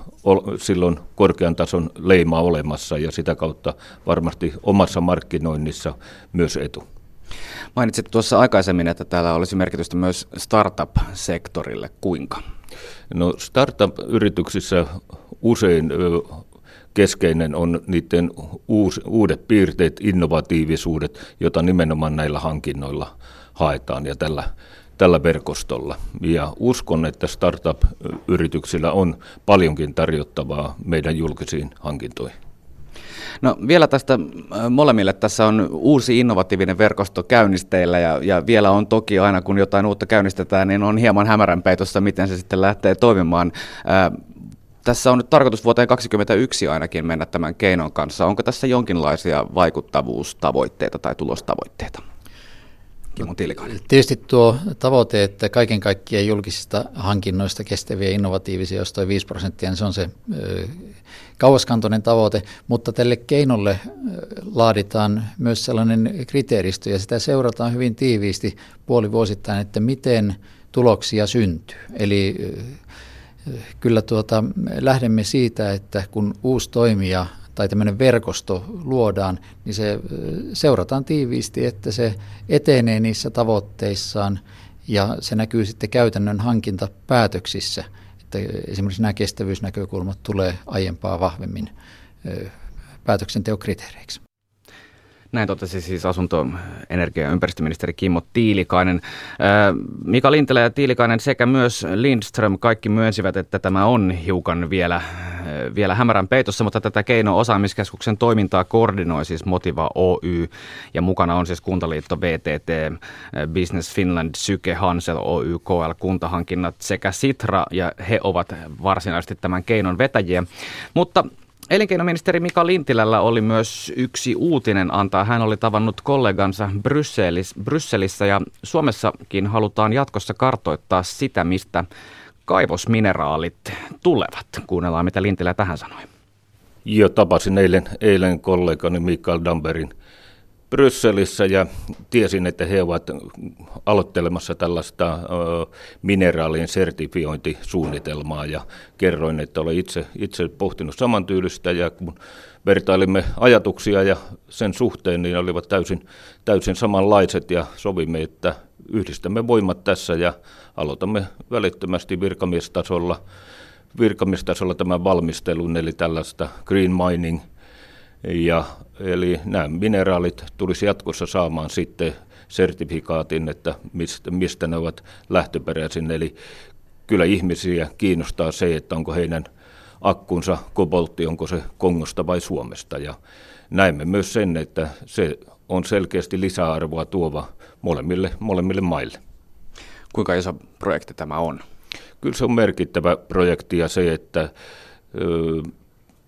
silloin korkean tason leima olemassa ja sitä kautta varmasti omassa markkinoinnissa myös etu. Mainitsit tuossa aikaisemmin, että täällä olisi merkitystä myös startup-sektorille. Kuinka? No startup-yrityksissä usein keskeinen on niiden uus, uudet piirteet, innovatiivisuudet, jota nimenomaan näillä hankinnoilla haetaan ja tällä, tällä verkostolla. Ja uskon, että startup-yrityksillä on paljonkin tarjottavaa meidän julkisiin hankintoihin. No vielä tästä molemmille. Tässä on uusi innovatiivinen verkosto käynnisteillä ja, ja vielä on toki aina, kun jotain uutta käynnistetään, niin on hieman hämäränpeitossa, miten se sitten lähtee toimimaan. Tässä on nyt tarkoitus vuoteen kaksituhattakaksikymmentäyksi ainakin mennä tämän keinon kanssa. Onko tässä jonkinlaisia vaikuttavuustavoitteita tai tulostavoitteita? Kimmo Tiilikainen. Tietysti tuo tavoite, että kaiken kaikkiaan julkisista hankinnoista kestäviä innovatiivisia ostoja viisi prosenttia, niin se on se kauaskantoinen tavoite, mutta tälle keinolle laaditaan myös sellainen kriteeristö ja sitä seurataan hyvin tiiviisti puolivuosittain, että miten tuloksia syntyy. Eli Kyllä tuota, lähdemme siitä, että kun uusi toimija tai tämmöinen verkosto luodaan, niin se seurataan tiiviisti, että se etenee niissä tavoitteissaan ja se näkyy sitten käytännön hankintapäätöksissä, että esimerkiksi nämä kestävyysnäkökulmat tulee aiempaa vahvemmin päätöksenteokriteereiksi. Näin totesi siis asunto-, energia- ja ympäristöministeri Kimmo Tiilikainen. Mika Lintilä ja Tiilikainen sekä myös Lindström kaikki myönsivät, että tämä on hiukan vielä, vielä hämärän peitossa, mutta tätä keino-osaamiskeskuksen toimintaa koordinoi siis Motiva Oy ja mukana on siis Kuntaliitto, V T T, Business Finland, Syke, Hansel Oy, K L, Kuntahankinnat sekä Sitra ja he ovat varsinaisesti tämän keinon vetäjiä, mutta elinkeinoministeri Mika Lintilällä oli myös yksi uutinen antaa. Hän oli tavannut kollegansa Brysselissä ja Suomessakin halutaan jatkossa kartoittaa sitä, mistä kaivosmineraalit tulevat. Kuunnellaan, mitä Lintilä tähän sanoi. Joo, tapasin eilen, eilen kollegani Mikael Dambergin Brysselissä ja tiesin, että he ovat aloittelemassa tällaista ö, mineraalien sertifiointisuunnitelmaa ja kerroin, että olen itse, itse pohtinut samantyylistä ja kun vertailimme ajatuksia ja sen suhteen, niin olivat täysin, täysin samanlaiset ja sovimme, että yhdistämme voimat tässä ja aloitamme välittömästi virkamiestasolla, virkamiestasolla tämän valmistelun eli tällaista green mining. Ja, eli nämä mineraalit tulisi jatkossa saamaan sitten sertifikaatin, että mistä ne ovat lähtöperäisin. Eli kyllä ihmisiä kiinnostaa se, että onko heidän akkunsa koboltti, onko se Kongosta vai Suomesta. Ja näemme myös sen, että se on selkeästi lisäarvoa tuova molemmille, molemmille maille. Kuinka iso projekti tämä on? Kyllä se on merkittävä projekti ja se, että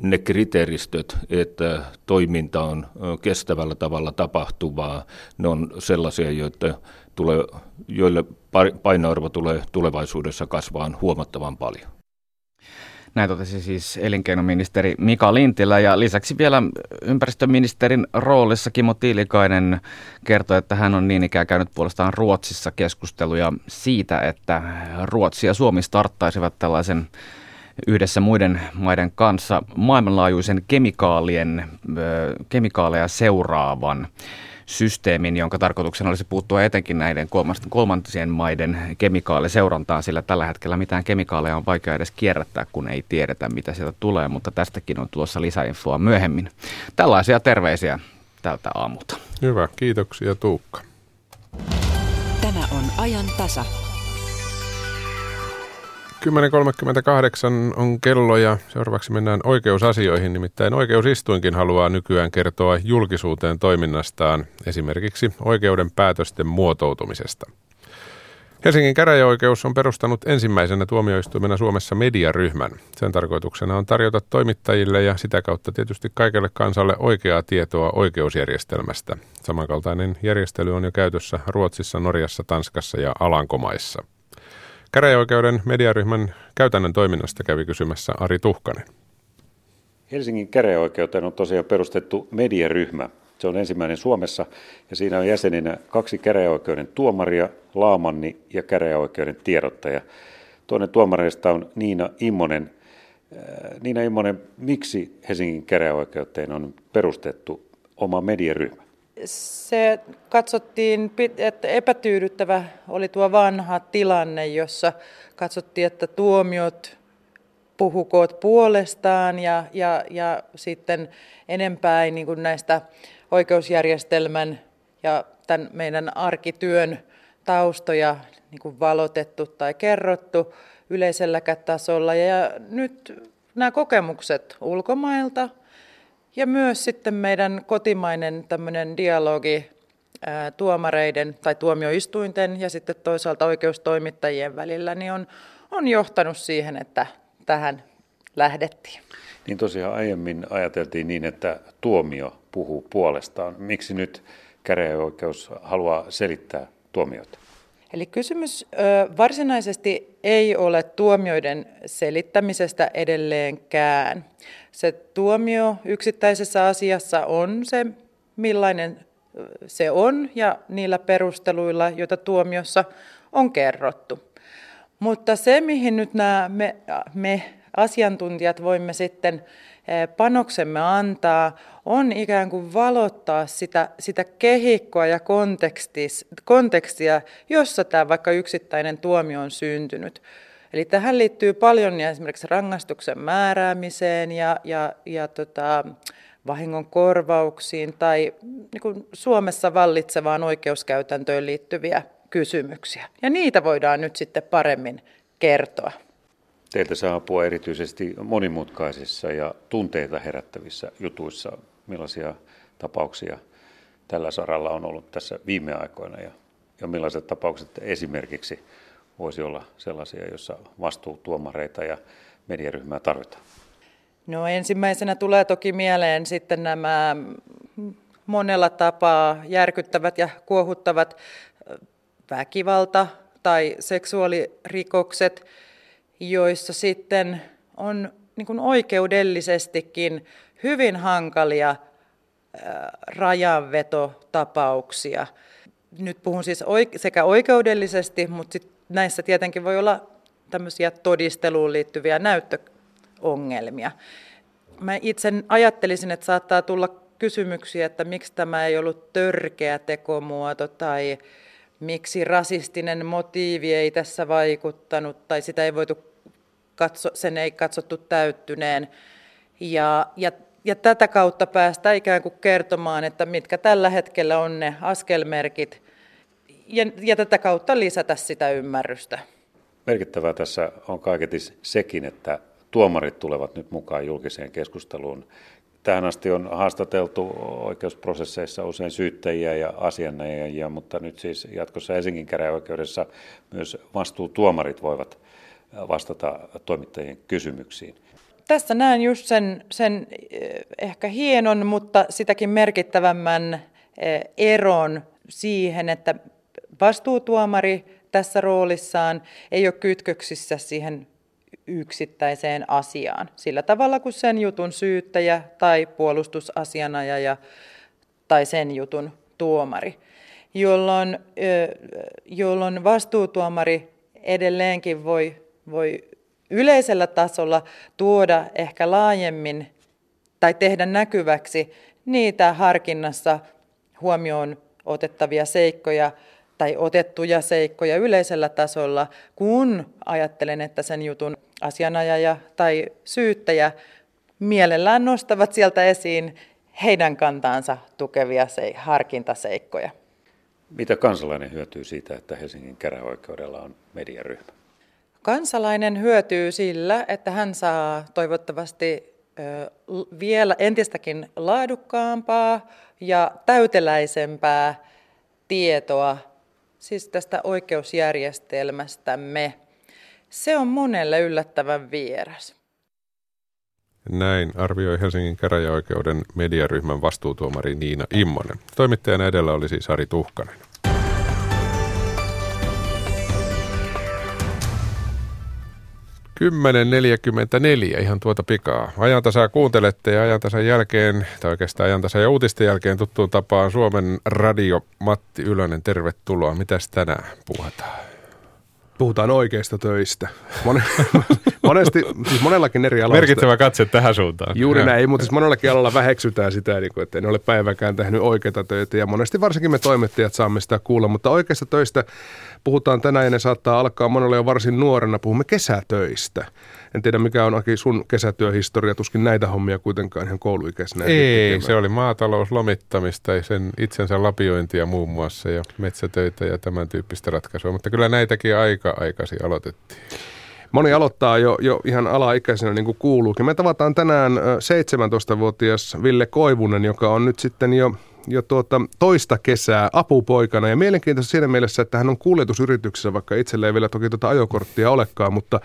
ne kriteeristöt, että toiminta on kestävällä tavalla tapahtuvaa, ne on sellaisia, joita tulee, joille painoarvo tulee tulevaisuudessa kasvaan huomattavan paljon. Näin totesi siis elinkeinoministeri Mika Lintilä ja lisäksi vielä ympäristöministerin roolissa Kimmo Tiilikainen kertoi, että hän on niin ikään käynyt puolestaan Ruotsissa keskusteluja siitä, että Ruotsi ja Suomi starttaisivat tällaisen yhdessä muiden maiden kanssa maailmanlaajuisen kemikaalien, kemikaaleja seuraavan systeemin, jonka tarkoituksena olisi puuttua etenkin näiden kolmansien maiden kemikaaliseurantaan, sillä tällä hetkellä mitään kemikaaleja on vaikea edes kierrättää, kun ei tiedetä, mitä sieltä tulee, mutta tästäkin on tulossa lisäinfoa myöhemmin. Tällaisia terveisiä tältä aamulta. Hyvä, kiitoksia Tuukka. Tämä on ajan tasa. kymmenen kolmekymmentäkahdeksan on kello ja seuraavaksi mennään oikeusasioihin, nimittäin oikeusistuinkin haluaa nykyään kertoa julkisuuteen toiminnastaan, esimerkiksi oikeuden päätösten muotoutumisesta. Helsingin käräjäoikeus on perustanut ensimmäisenä tuomioistuimena Suomessa mediaryhmän. Sen tarkoituksena on tarjota toimittajille ja sitä kautta tietysti kaikelle kansalle oikeaa tietoa oikeusjärjestelmästä. Samankaltainen järjestely on jo käytössä Ruotsissa, Norjassa, Tanskassa ja Alankomaissa. Käräjäoikeuden mediaryhmän käytännön toiminnasta kävi kysymässä Ari Tuhkanen. Helsingin käräjäoikeuteen on tosiaan perustettu mediaryhmä. Se on ensimmäinen Suomessa ja siinä on jäseninä kaksi käräjäoikeuden tuomaria, laamanni ja käräjäoikeuden tiedottaja. Toinen tuomareista on Niina Immonen. Niina Immonen, miksi Helsingin käräjäoikeuteen on perustettu oma mediaryhmä? Se katsottiin, että epätyydyttävä oli tuo vanha tilanne, jossa katsottiin, että tuomiot puhukoot puolestaan ja, ja, ja sitten enempää ei niin kuin näistä oikeusjärjestelmän ja tämän meidän arkityön taustoja niin kuin valotettu tai kerrottu yleiselläkään tasolla. Ja nyt nämä kokemukset ulkomailta. Ja myös sitten meidän kotimainen tämmöinen dialogi ää, tuomareiden tai tuomioistuinten ja sitten toisaalta oikeustoimittajien välillä niin on, on johtanut siihen, että tähän lähdettiin. Niin tosiaan aiemmin ajateltiin niin, että tuomio puhuu puolestaan. Miksi nyt käräjäoikeus haluaa selittää tuomiota? Eli kysymys ö, varsinaisesti ei ole tuomioiden selittämisestä edelleenkään. Se tuomio yksittäisessä asiassa on se, millainen se on ja niillä perusteluilla, joita tuomiossa on kerrottu. Mutta se, mihin nyt nämä me, me asiantuntijat voimme sitten panoksemme antaa, on ikään kuin valottaa sitä, sitä kehikkoa ja kontekstia, jossa tämä vaikka yksittäinen tuomio on syntynyt. Eli tähän liittyy paljon esimerkiksi rangaistuksen määräämiseen ja, ja, ja tota, vahingon korvauksiin tai niin kuin Suomessa vallitsevaan oikeuskäytäntöön liittyviä kysymyksiä. Ja niitä voidaan nyt sitten paremmin kertoa. Teiltä saa apua erityisesti monimutkaisissa ja tunteita herättävissä jutuissa. Millaisia tapauksia tällä saralla on ollut tässä viime aikoina ja, ja millaiset tapaukset esimerkiksi voisi olla sellaisia, joissa vastuutuomareita ja mediaryhmää tarvitaan? No ensimmäisenä tulee toki mieleen sitten nämä monella tapaa järkyttävät ja kuohuttavat väkivalta- tai seksuaalirikokset, joissa sitten on niin kuin oikeudellisestikin hyvin hankalia rajanvetotapauksia. Nyt puhun siis sekä oikeudellisesti, mutta sit näissä tietenkin voi olla tämmöisiä todisteluun liittyviä näyttöongelmia. Mä itse ajattelisin, että saattaa tulla kysymyksiä, että miksi tämä ei ollut törkeä tekomuoto tai miksi rasistinen motiivi ei tässä vaikuttanut tai sitä ei voitu katso, sen ei katsottu täyttyneen. Ja, ja, ja tätä kautta päästään ikään kuin kertomaan, että mitkä tällä hetkellä on ne askelmerkit ja, ja tätä kautta lisätä sitä ymmärrystä. Merkittävää tässä on kaiketi sekin, että tuomarit tulevat nyt mukaan julkiseen keskusteluun. Tähän asti on haastateltu oikeusprosesseissa usein syyttäjiä ja asianajajia, mutta nyt siis jatkossa Helsingin käräjäoikeudessa myös vastuutuomarit voivat vastata toimittajien kysymyksiin. Tässä näen just sen, sen ehkä hienon, mutta sitäkin merkittävämmän eron siihen, että vastuutuomari tässä roolissaan ei ole kytköksissä siihen yksittäiseen asiaan. Sillä tavalla kuin sen jutun syyttäjä tai puolustusasianajaja tai sen jutun tuomari, jolloin, jolloin vastuutuomari edelleenkin voi, voi yleisellä tasolla tuoda ehkä laajemmin tai tehdä näkyväksi niitä harkinnassa huomioon otettavia seikkoja tai otettuja seikkoja yleisellä tasolla, kun ajattelen, että sen jutun asianajaja tai syyttäjä mielellään nostavat sieltä esiin heidän kantaansa tukevia harkintaseikkoja. Mitä kansalainen hyötyy siitä, että Helsingin käräjäoikeudella on mediaryhmä? Kansalainen hyötyy sillä, että hän saa toivottavasti vielä entistäkin laadukkaampaa ja täyteläisempää tietoa siis tästä oikeusjärjestelmästämme. Se on monelle yllättävän vieras. Näin arvioi Helsingin käräjäoikeuden mediaryhmän vastuutuomari Niina Immonen. Toimittajana edellä oli siis Ari Tuhkanen. kymmenen neljäkymmentäneljä ihan tuota pikaa. Ajantasaa kuuntelette ja ajantasan jälkeen, tai oikeastaan ajantasan ja uutisten jälkeen tuttuun tapaan Suomen radio Matti Ylönen, tervetuloa. Mitäs tänään puhutaan? Puhutaan oikeista töistä. Monesti, siis monellakin eri alalla. Merkitsevä katse tähän suuntaan. Juuri näin, mutta siis monellakin alalla väheksytään sitä, että en ole päivääkään tehnyt oikeita töitä. Ja monesti varsinkin me toimittajat saamme sitä kuulla, mutta oikeista töistä puhutaan tänään ja ne saattaa alkaa monella jo varsin nuorena. Puhumme kesätöistä. En tiedä, mikä on Aki sun kesätyöhistoria, tuskin näitä hommia kuitenkaan ihan kouluikäisenä. Ei, se oli maatalouslomittamista ja sen itsensä lapiointia muun muassa ja metsätöitä ja tämän tyyppistä ratkaisua, mutta kyllä näitäkin aika aikaisin aloitettiin. Moni aloittaa jo, jo ihan alaikäisenä niin kuin kuuluukin. Me tavataan tänään seitsemäntoistavuotias Ville Koivunen, joka on nyt sitten jo... jo tuota, toista kesää apupoikana ja mielenkiintoista siinä mielessä, että hän on kuljetusyrityksessä, vaikka itsellä ei vielä toki tuota ajokorttia olekaan, mutta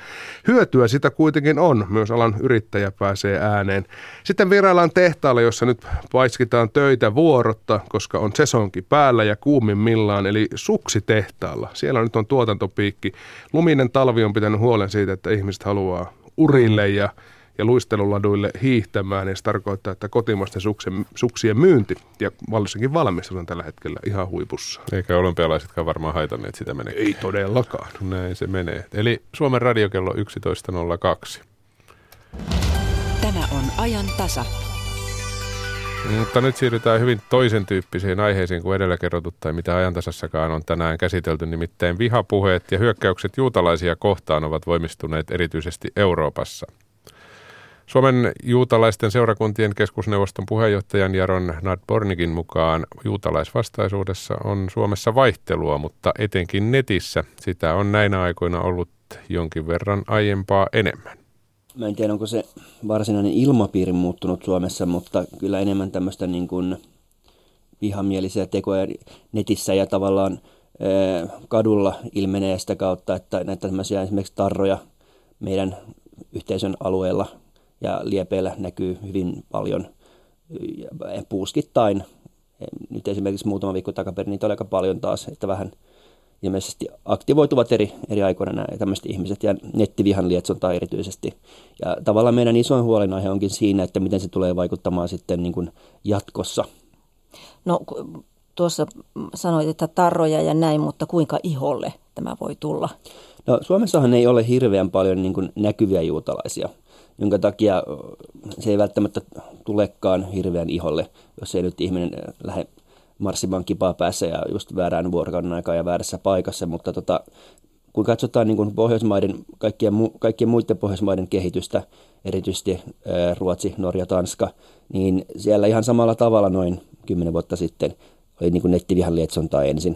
hyötyä sitä kuitenkin on. Myös alan yrittäjä pääsee ääneen. Sitten vieraillaan tehtaalla, jossa nyt paiskitaan töitä vuorotta, koska on sesonki päällä ja kuumimmillaan, eli suksitehtaalla. Siellä nyt on tuotantopiikki. Luminen talvi on pitänyt huolen siitä, että ihmiset haluaa urille ja ja luisteluladuille hiihtämään, ja se tarkoittaa, että kotimaisten suksien, suksien myynti ja vallissakin valmistus on tällä hetkellä ihan huipussa. Eikä olympialaisetkaan varmaan haitanneet sitä menee. Ei todellakaan. Näin se menee. Eli Suomen radiokello yksitoista nolla kaksi. Tämä on ajan tasa. Mutta nyt siirrytään hyvin toisen tyyppisiin aiheisiin kuin edellä kerrotut tai mitä ajantasassakaan on tänään käsitelty. Nimittäin vihapuheet ja hyökkäykset juutalaisia kohtaan ovat voimistuneet erityisesti Euroopassa. Suomen juutalaisten seurakuntien keskusneuvoston puheenjohtajan Yaron Nadbornikin mukaan juutalaisvastaisuudessa on Suomessa vaihtelua, mutta etenkin netissä sitä on näinä aikoina ollut jonkin verran aiempaa enemmän. Mä en tiedä, onko se varsinainen ilmapiiri muuttunut Suomessa, mutta kyllä enemmän tämmöistä niin kuin vihamielisiä tekoja netissä ja tavallaan eh, kadulla ilmenee sitä kautta, että näitä tämmöisiä esimerkiksi tarroja meidän yhteisön alueella ja liepeillä näkyy hyvin paljon puuskittain. Nyt esimerkiksi muutama viikko takaperin niitä oli aika paljon taas, että vähän ilmeisesti aktivoituvat eri, eri aikoina nämä tämmöiset ihmiset ja nettivihan lietsontaa erityisesti. Ja tavallaan meidän isoin huolenaihe onkin siinä, että miten se tulee vaikuttamaan sitten niin kuin jatkossa. No tuossa sanoit, että tarroja ja näin, mutta kuinka iholle tämä voi tulla? No Suomessahan ei ole hirveän paljon niin kuin näkyviä juutalaisia, jonka takia se ei välttämättä tulekaan hirveän iholle, jos ei nyt ihminen lähde marssimaan kipaa päässä ja just väärään vuorokauden aikaan ja väärässä paikassa. Mutta tota, kun katsotaan niin kuin Pohjoismaiden, kaikkien, kaikkien muiden Pohjoismaiden kehitystä, erityisesti Ruotsi, Norja, Tanska, niin siellä ihan samalla tavalla noin kymmenen vuotta sitten oli niin kuin nettivihan lietsontaa ensin.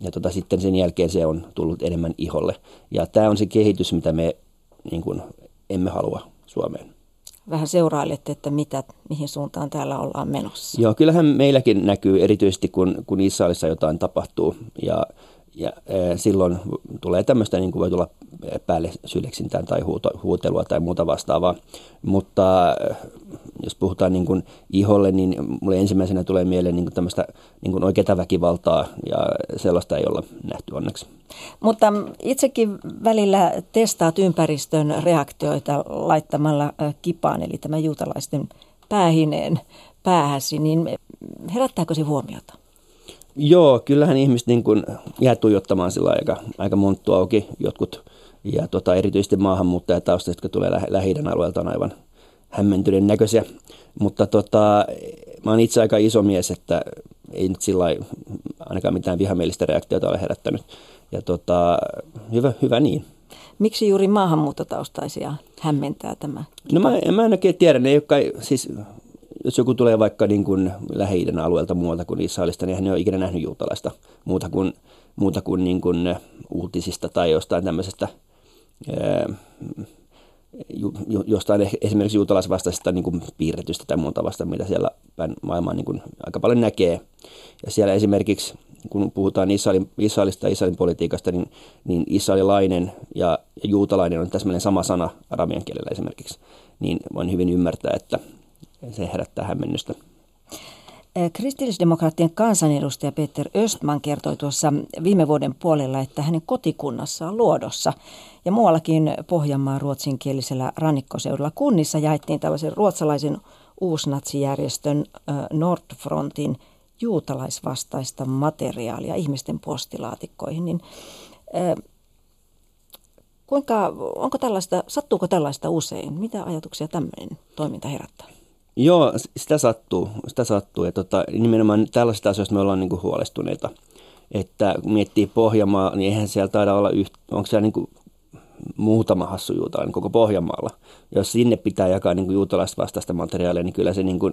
ja tota, sitten sen jälkeen se on tullut enemmän iholle. Ja tämä on se kehitys, mitä me niin kuin, emme halua Suomeen. Vähän seurailette, että mitä, mihin suuntaan täällä ollaan menossa. Joo, kyllähän meilläkin näkyy erityisesti, kun, kun Israelissa jotain tapahtuu ja, ja e, silloin tulee tämmöistä, niin kuin voi tulla päälle syleksintään tai huuto, huutelua tai muuta vastaavaa. Mutta jos puhutaan niin kuin iholle, niin mulle ensimmäisenä tulee mieleen niin kuin tämmöistä niin kuin oikeaa väkivaltaa ja sellaista ei olla nähty onneksi. Mutta itsekin välillä testaat ympäristön reaktioita laittamalla kipaan, eli tämän juutalaisten päähineen päähäsi, niin herättääkö se huomiota? Joo, kyllähän ihmiset niin kuin jää tuijottamaan sillä aika, aika monttu auki jotkut, ja tota, erityisesti maahanmuuttajataustaiset, jotka tulee Lähi-idän alueelta, on aivan hämmentyneen näköisiä. Mutta tota, mä oon itse aika iso mies, että ei nyt sillä lailla ainakaan mitään vihamielistä reaktiota ole herättänyt. Ja tota, hyvä, hyvä niin. Miksi juuri maahanmuuttotaustaisia hämmentää tämä? No mä, mä en oikein tiedä. Ne ei ole kai, siis, jos joku tulee vaikka niin kuin Lähi-idän alueelta muualta kuin Israelista, niin hän ei ole ikinä nähnyt juutalaista muuta kuin, muuta kuin, niin kuin uutisista tai jostain tämmöisestä, ää, ju, jostain esimerkiksi juutalaisvastaisesta niin kuin piirretystä tai muuta vasta, mitä siellä päin maailmaa niin kuin aika paljon näkee. Ja siellä esimerkiksi, kun puhutaan Israelin, Israelista ja Israelin politiikasta, niin, niin israelilainen ja juutalainen on täsmälleen sama sana arabian kielellä esimerkiksi. Niin voin hyvin ymmärtää, että se herättää hämmennystä. Kristillisdemokraattien kansanedustaja Peter Östman kertoi tuossa viime vuoden puolella, että hänen kotikunnassaan Luodossa ja muuallakin Pohjanmaan ruotsinkielisellä rannikkoseudulla kunnissa jaettiin tällaisen ruotsalaisen uusnatsijärjestön Nordfrontin juutalaisvastaista materiaalia ihmisten postilaatikkoihin, niin äh, kuinka, onko tällaista, sattuuko tällaista usein? Mitä ajatuksia tämmöinen toiminta herättää? Joo, sitä sattuu, sitä sattuu ja tota, nimenomaan tällaisista asioista me ollaan niinku huolestuneita, että kun miettii Pohjanmaa, niin eihän siellä taida olla, yht, onko siellä niinku muutama hassu juutalainen koko Pohjanmaalla. Jos sinne pitää jakaa niinku juutalaista vastaista materiaalia, niin kyllä se niinku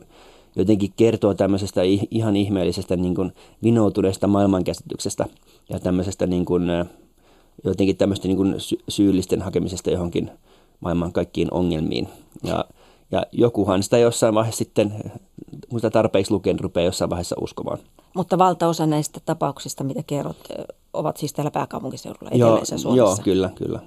jotenkin kertoo tämmöisestä ihan ihmeellisestä niin kuin vinoutuneesta maailmankäsityksestä ja tämmöisestä niin kuin, jotenkin tämmöistä niin kuin syyllisten hakemisesta johonkin maailman kaikkiin ongelmiin. Ja, ja jokuhan sitä jossain vaiheessa sitten, kun sitä tarpeeksi lukeen, rupeaa jossain vaiheessa uskomaan. Mutta valtaosa näistä tapauksista, mitä kerrot, ovat siis täällä pääkaupunkiseudulla, eteläisessä Suomessa. Joo, kyllä, kyllä.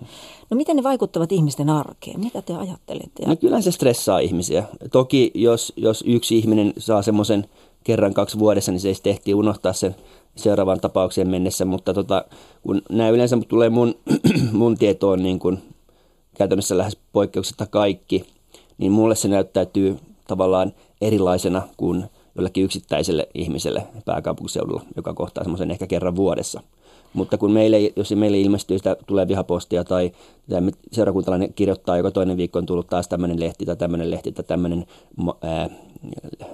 No miten ne vaikuttavat ihmisten arkeen? Mitä te ajattelette? No kyllä se stressaa ihmisiä. Toki jos, jos yksi ihminen saa semmoisen kerran kaksi vuodessa, niin se ei ehtii unohtaa sen seuraavaan tapaukseen mennessä. Mutta tota, kun nämä yleensä tulee mun, mun tietoon niin kun käytännössä lähes poikkeuksetta kaikki, niin mulle se näyttäytyy tavallaan erilaisena kuin jollekin yksittäiselle ihmiselle pääkaupunkiseudulla, joka kohtaa semmoisen ehkä kerran vuodessa. Mutta kun meille, jos meille ilmestyy, sitä tulee vihapostia tai seurakuntalainen kirjoittaa, joka toinen viikko on tullut taas tämmöinen lehti tai tämmöinen lehti tai tämmöinen ää,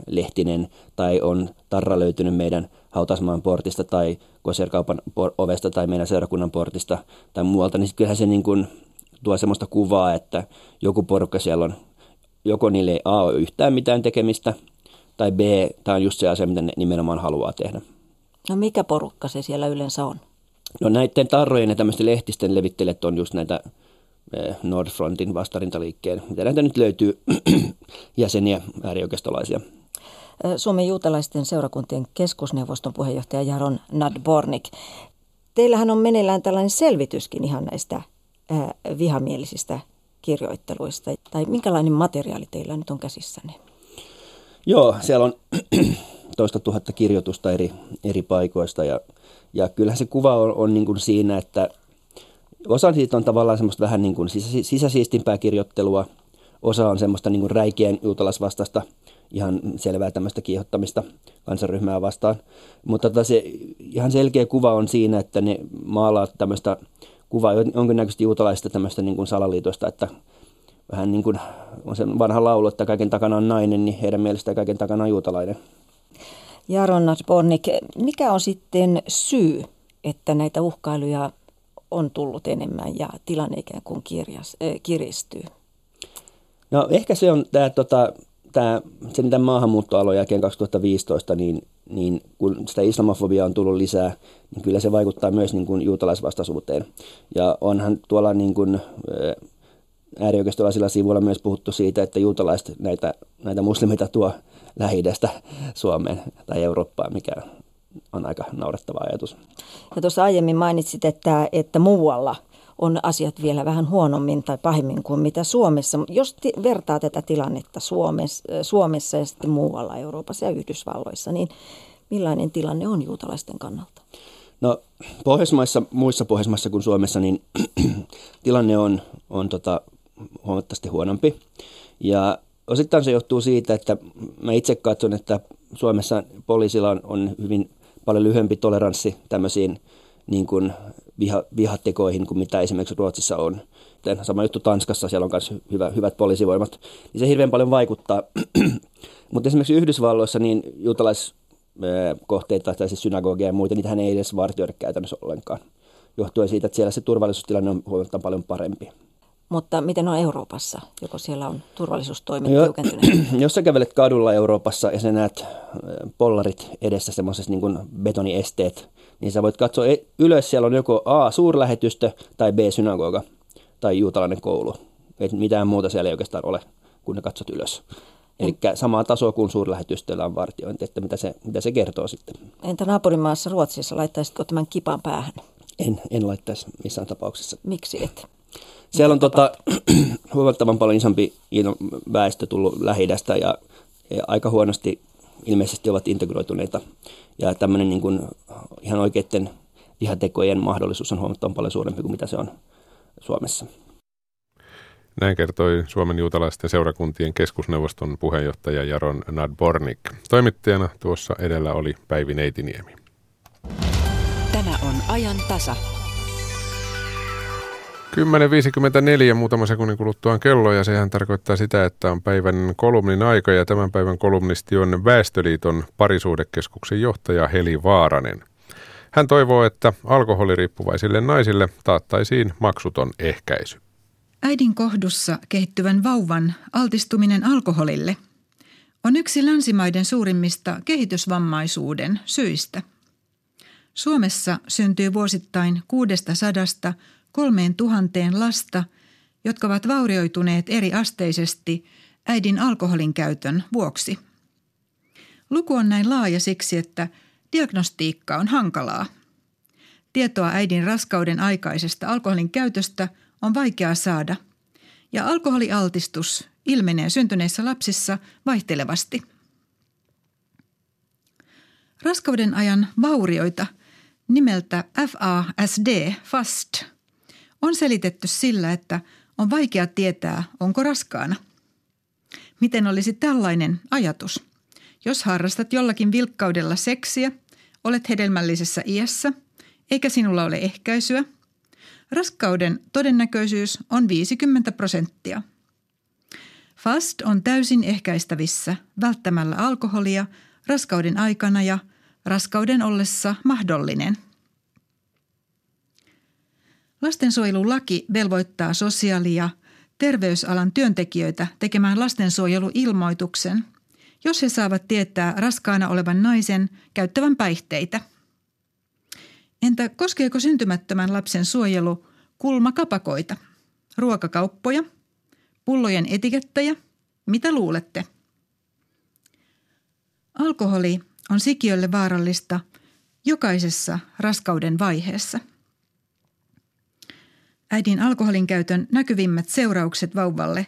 lehtinen tai on tarra löytynyt meidän hautausmaan portista tai koserkaupan por- ovesta tai meidän seurakunnan portista tai muualta, niin kyllähän se niin kuin tuo semmoista kuvaa, että joku porukka siellä on, joko niille ei A ole yhtään mitään tekemistä, tai B, tämä on just se asia, mitä ne nimenomaan haluaa tehdä. No mikä porukka se siellä yleensä on? No näiden tarrojen ja tämmöisten lehtisten levittelijät on just näitä Nordfrontin vastarintaliikkeen. Mitä näitä nyt löytyy jäseniä, äärioikeistolaisia? Suomen juutalaisten seurakuntien keskusneuvoston puheenjohtaja Yaron Nadbornik. Teillähän on meneillään tällainen selvityskin ihan näistä vihamielisistä kirjoitteluista. Tai minkälainen materiaali teillä nyt on käsissänne? Joo, siellä on toista tuhatta kirjoitusta eri, eri paikoista ja, ja kyllähän se kuva on, on niin kuin siinä, että osa siitä on tavallaan semmoista vähän niin kuin sisä, sisäsiistimpää kirjoittelua, osa on semmoista niin kuin räikeän juutalaisvastasta, ihan selvää tämmöistä kiihottamista kansanryhmää vastaan, mutta tota se ihan selkeä kuva on siinä, että ne maalaa tämmöistä kuvaa jonkinnäköisesti juutalaisista tämmöistä niin kuin salaliitosta, että vähän niin kuin on se vanha laulu, että kaiken takana on nainen, niin heidän mielestään kaiken takana on juutalainen. Yaron Nadbornik, mikä on sitten syy, että näitä uhkailuja on tullut enemmän ja tilanne ikään kuin kirjas, äh, kiristyy? No ehkä se on tämä, tota, tämä se mitä maahanmuuttoalon jälkeen kaksituhattaviisitoista, niin, niin kun sitä islamofobiaa on tullut lisää, niin kyllä se vaikuttaa myös niin kuin juutalaisvastaisuuteen. Ja onhan tuolla niin kuin äärioikeistolaisilla sivuilla myös puhuttu siitä, että juutalaiset näitä, näitä muslimita tuo Lähi-idästä Suomeen tai Eurooppaan, mikä on aika naurettava ajatus. Ja tuossa aiemmin mainitsit, että, että muualla on asiat vielä vähän huonommin tai pahimmin kuin mitä Suomessa. Jos ti- vertaa tätä tilannetta Suomessa, Suomessa ja sitten muualla Euroopassa ja Yhdysvalloissa, niin millainen tilanne on juutalaisten kannalta? No Pohjoismaissa, muissa Pohjoismaissa kuin Suomessa, niin tilanne on, on tota, huomattavasti huonompi. Ja osittain se johtuu siitä, että mä itse katson, että Suomessa poliisilla on, on hyvin paljon lyhyempi toleranssi tämmöisiin niin kuin viha, vihatekoihin kuin mitä esimerkiksi Ruotsissa on. Sama juttu Tanskassa, siellä on myös hyvä, hyvät poliisivoimat, niin se hirveän paljon vaikuttaa. Mutta esimerkiksi Yhdysvalloissa niin juutalaiskohteita tai siis synagogia ja muita, niitähän ei edes vartioida käytännössä ollenkaan. Johtuen siitä, että siellä se turvallisuustilanne on huomattavasti paljon parempi. Mutta miten on Euroopassa? Joko siellä on turvallisuustoimet no, tiukentuneet? Jos sä kävelet kadulla Euroopassa ja sä näet pollarit edessä, semmoiset niin kuin betoniesteet, niin sä voit katsoa ylös, siellä on joko A, suurlähetystö, tai B, synagoga, tai juutalainen koulu. Et mitään muuta siellä ei oikeastaan ole, kun ne katsot ylös. Eli samaa tasoa kuin suurlähetystöllä on vartiointi, että mitä se, mitä se kertoo sitten. Entä naapurimaassa Ruotsissa, laittaisitko tämän kipan päähän? En, en laittaisi missään tapauksessa. Miksi et? Siellä on tota, huomattavan paljon isompi väestö tullut Lähi-idästä ja aika huonosti ilmeisesti ovat integroituneita. Ja tämmöinen niin kuin ihan oikeiden vihatekojen mahdollisuus on huomattavan paljon suurempi kuin mitä se on Suomessa. Näin kertoi Suomen juutalaisten seurakuntien keskusneuvoston puheenjohtaja Yaron Nadbornik. Toimittajana tuossa edellä oli Päivi Neitiniemi. Tämä on ajan tasa. kymmenen viisikymmentäneljä muutama sekunnin kuluttua on kello ja sehän tarkoittaa sitä, että on päivän kolumnin aika ja tämän päivän kolumnisti on Väestöliiton parisuhdekeskuksen johtaja Heli Vaaranen. Hän toivoo, että alkoholiriippuvaisille naisille taattaisiin maksuton ehkäisy. Äidin kohdussa kehittyvän vauvan altistuminen alkoholille on yksi länsimaiden suurimmista kehitysvammaisuuden syistä. Suomessa syntyy vuosittain kuusisataa kolmeen tuhanteen lasta, jotka ovat vaurioituneet eriasteisesti äidin alkoholin käytön vuoksi. Luku on näin laaja siksi, että diagnostiikka on hankalaa. Tietoa äidin raskauden aikaisesta alkoholin käytöstä on vaikeaa saada, ja alkoholialtistus ilmenee syntyneissä lapsissa vaihtelevasti. Raskauden ajan vaurioita nimeltä F A S D, FASD, on selitetty sillä, että on vaikea tietää, onko raskaana. Miten olisi tällainen ajatus? Jos harrastat jollakin vilkkaudella seksiä, olet hedelmällisessä iässä, eikä sinulla ole ehkäisyä, raskauden todennäköisyys on viisikymmentä prosenttia. F A S D on täysin ehkäistävissä välttämällä alkoholia raskauden aikana ja raskauden ollessa mahdollinen. Lastensuojelulaki velvoittaa sosiaali- ja terveysalan työntekijöitä tekemään lastensuojeluilmoituksen, jos he saavat tietää raskaana olevan naisen käyttävän päihteitä. Entä koskeeko syntymättömän lapsen suojelu kulmakapakoita, ruokakauppoja, pullojen etikettejä? Mitä luulette? Alkoholi on sikiölle vaarallista jokaisessa raskauden vaiheessa. Äidin alkoholinkäytön näkyvimmät seuraukset vauvalle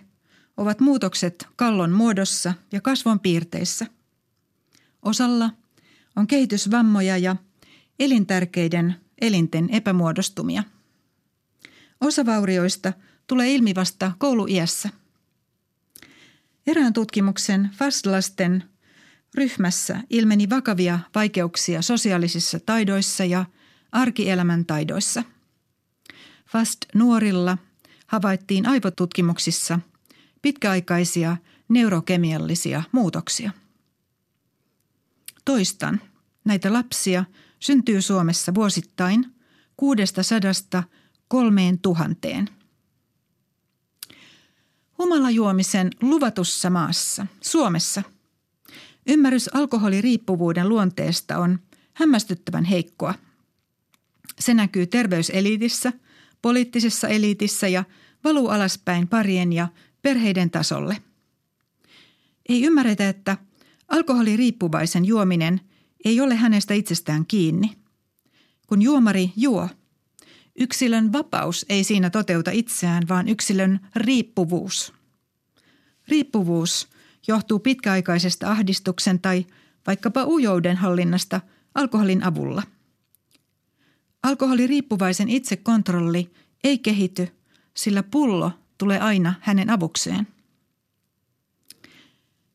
ovat muutokset kallon muodossa ja kasvon piirteissä. Osalla on kehitysvammoja ja elintärkeiden elinten epämuodostumia. Osa vaurioista tulee ilmi vasta kouluiässä. Erään tutkimuksen F A S D-lasten ryhmässä ilmeni vakavia vaikeuksia sosiaalisissa taidoissa ja arkielämän taidoissa. F A S D-nuorilla havaittiin aivotutkimuksissa pitkäaikaisia neurokemiallisia muutoksia. Toistan, näitä lapsia syntyy Suomessa vuosittain kuusisataa kolmeen tuhanteen. Humalajuomisen luvatussa maassa, Suomessa, Ymmärrys alkoholiriippuvuuden luonteesta on hämmästyttävän heikkoa. Se näkyy terveyseliitissä, poliittisessa eliitissä ja valuu alaspäin parien ja perheiden tasolle. Ei ymmärretä, että alkoholiriippuvaisen juominen ei ole hänestä itsestään kiinni. Kun juomari juo, yksilön vapaus ei siinä toteuta itseään, vaan yksilön riippuvuus. Riippuvuus johtuu pitkäaikaisesta ahdistuksen tai vaikkapa ujouden hallinnasta alkoholin avulla. Alkoholiriippuvaisen itsekontrolli ei kehity, sillä pullo tulee aina hänen avukseen.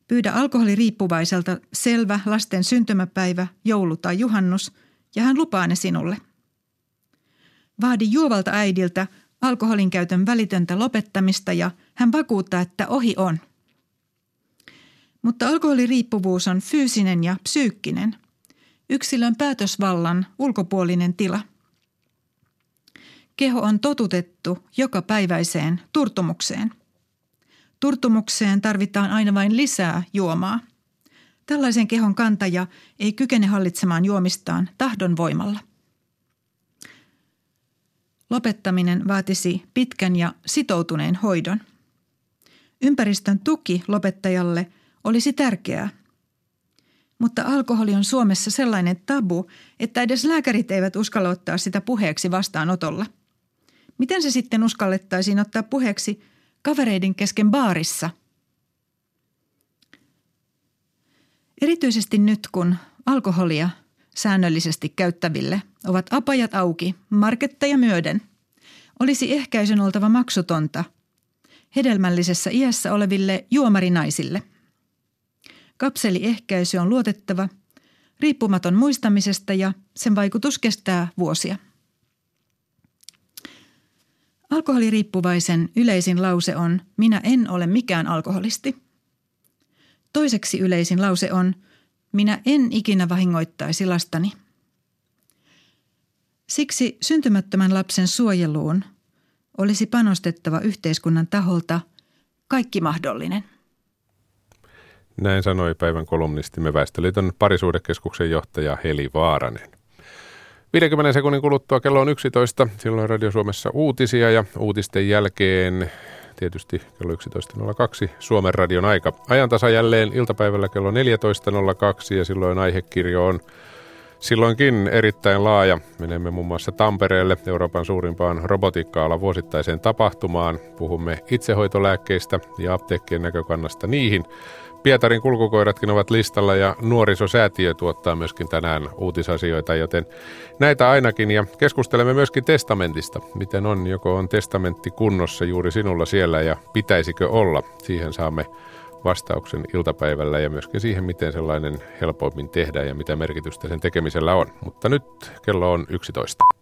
Pyydä alkoholiriippuvaiselta selvä lasten syntymäpäivä, joulu tai juhannus ja hän lupaa ne sinulle. Vaadi juovalta äidiltä alkoholin käytön välitöntä lopettamista ja hän vakuuttaa, että ohi on. Mutta alkoholiriippuvuus on fyysinen ja psyykkinen, yksilön päätösvallan ulkopuolinen tila. Keho on totutettu jokapäiväiseen turtumukseen. Turtumukseen tarvitaan aina vain lisää juomaa. Tällaisen kehon kantaja ei kykene hallitsemaan juomistaan tahdon voimalla. Lopettaminen vaatisi pitkän ja sitoutuneen hoidon. Ympäristön tuki lopettajalle olisi tärkeää. Mutta alkoholi on Suomessa sellainen tabu, että edes lääkärit eivät uskalla ottaa sitä puheeksi vastaanotolla. Miten se sitten uskallettaisiin ottaa puheeksi kavereiden kesken baarissa? Erityisesti nyt, kun alkoholia säännöllisesti käyttäville ovat apajat auki marketteja myöden, olisi ehkäisyn oltava maksutonta hedelmällisessä iässä oleville juomarinaisille. Kapseliehkäisy on luotettava, riippumaton muistamisesta ja sen vaikutus kestää vuosia. Alkoholiriippuvaisen yleisin lause on minä en ole mikään alkoholisti. Toiseksi yleisin lause on minä en ikinä vahingoittaisi lastani. Siksi syntymättömän lapsen suojeluun olisi panostettava yhteiskunnan taholta kaikki mahdollinen. Näin sanoi päivän kolumnistimme Väestöliiton parisuhdekeskuksen johtaja Heli Vaaranen. viidenkymmenen sekunnin kuluttua kello on yksitoista, silloin Radio Suomessa uutisia ja uutisten jälkeen tietysti kello yksitoista nolla kaksi Suomen radion aika. Ajantasa jälleen iltapäivällä kello neljätoista nolla kaksi ja silloin aihekirjo on silloinkin erittäin laaja. Menemme muun muassa Tampereelle, Euroopan suurimpaan robotiikka-alan vuosittaiseen tapahtumaan. Puhumme itsehoitolääkkeistä ja apteekkien näkökannasta niihin. Pietarin kulkukoiratkin ovat listalla ja nuorisosäätiö tuottaa myöskin tänään uutisasioita, joten näitä ainakin. Ja keskustelemme myöskin testamentista. Miten on, joko on testamentti kunnossa juuri sinulla siellä ja pitäisikö olla? Siihen saamme vastauksen iltapäivällä ja myöskin siihen, miten sellainen helpommin tehdään ja mitä merkitystä sen tekemisellä on. Mutta nyt kello on yksitoista.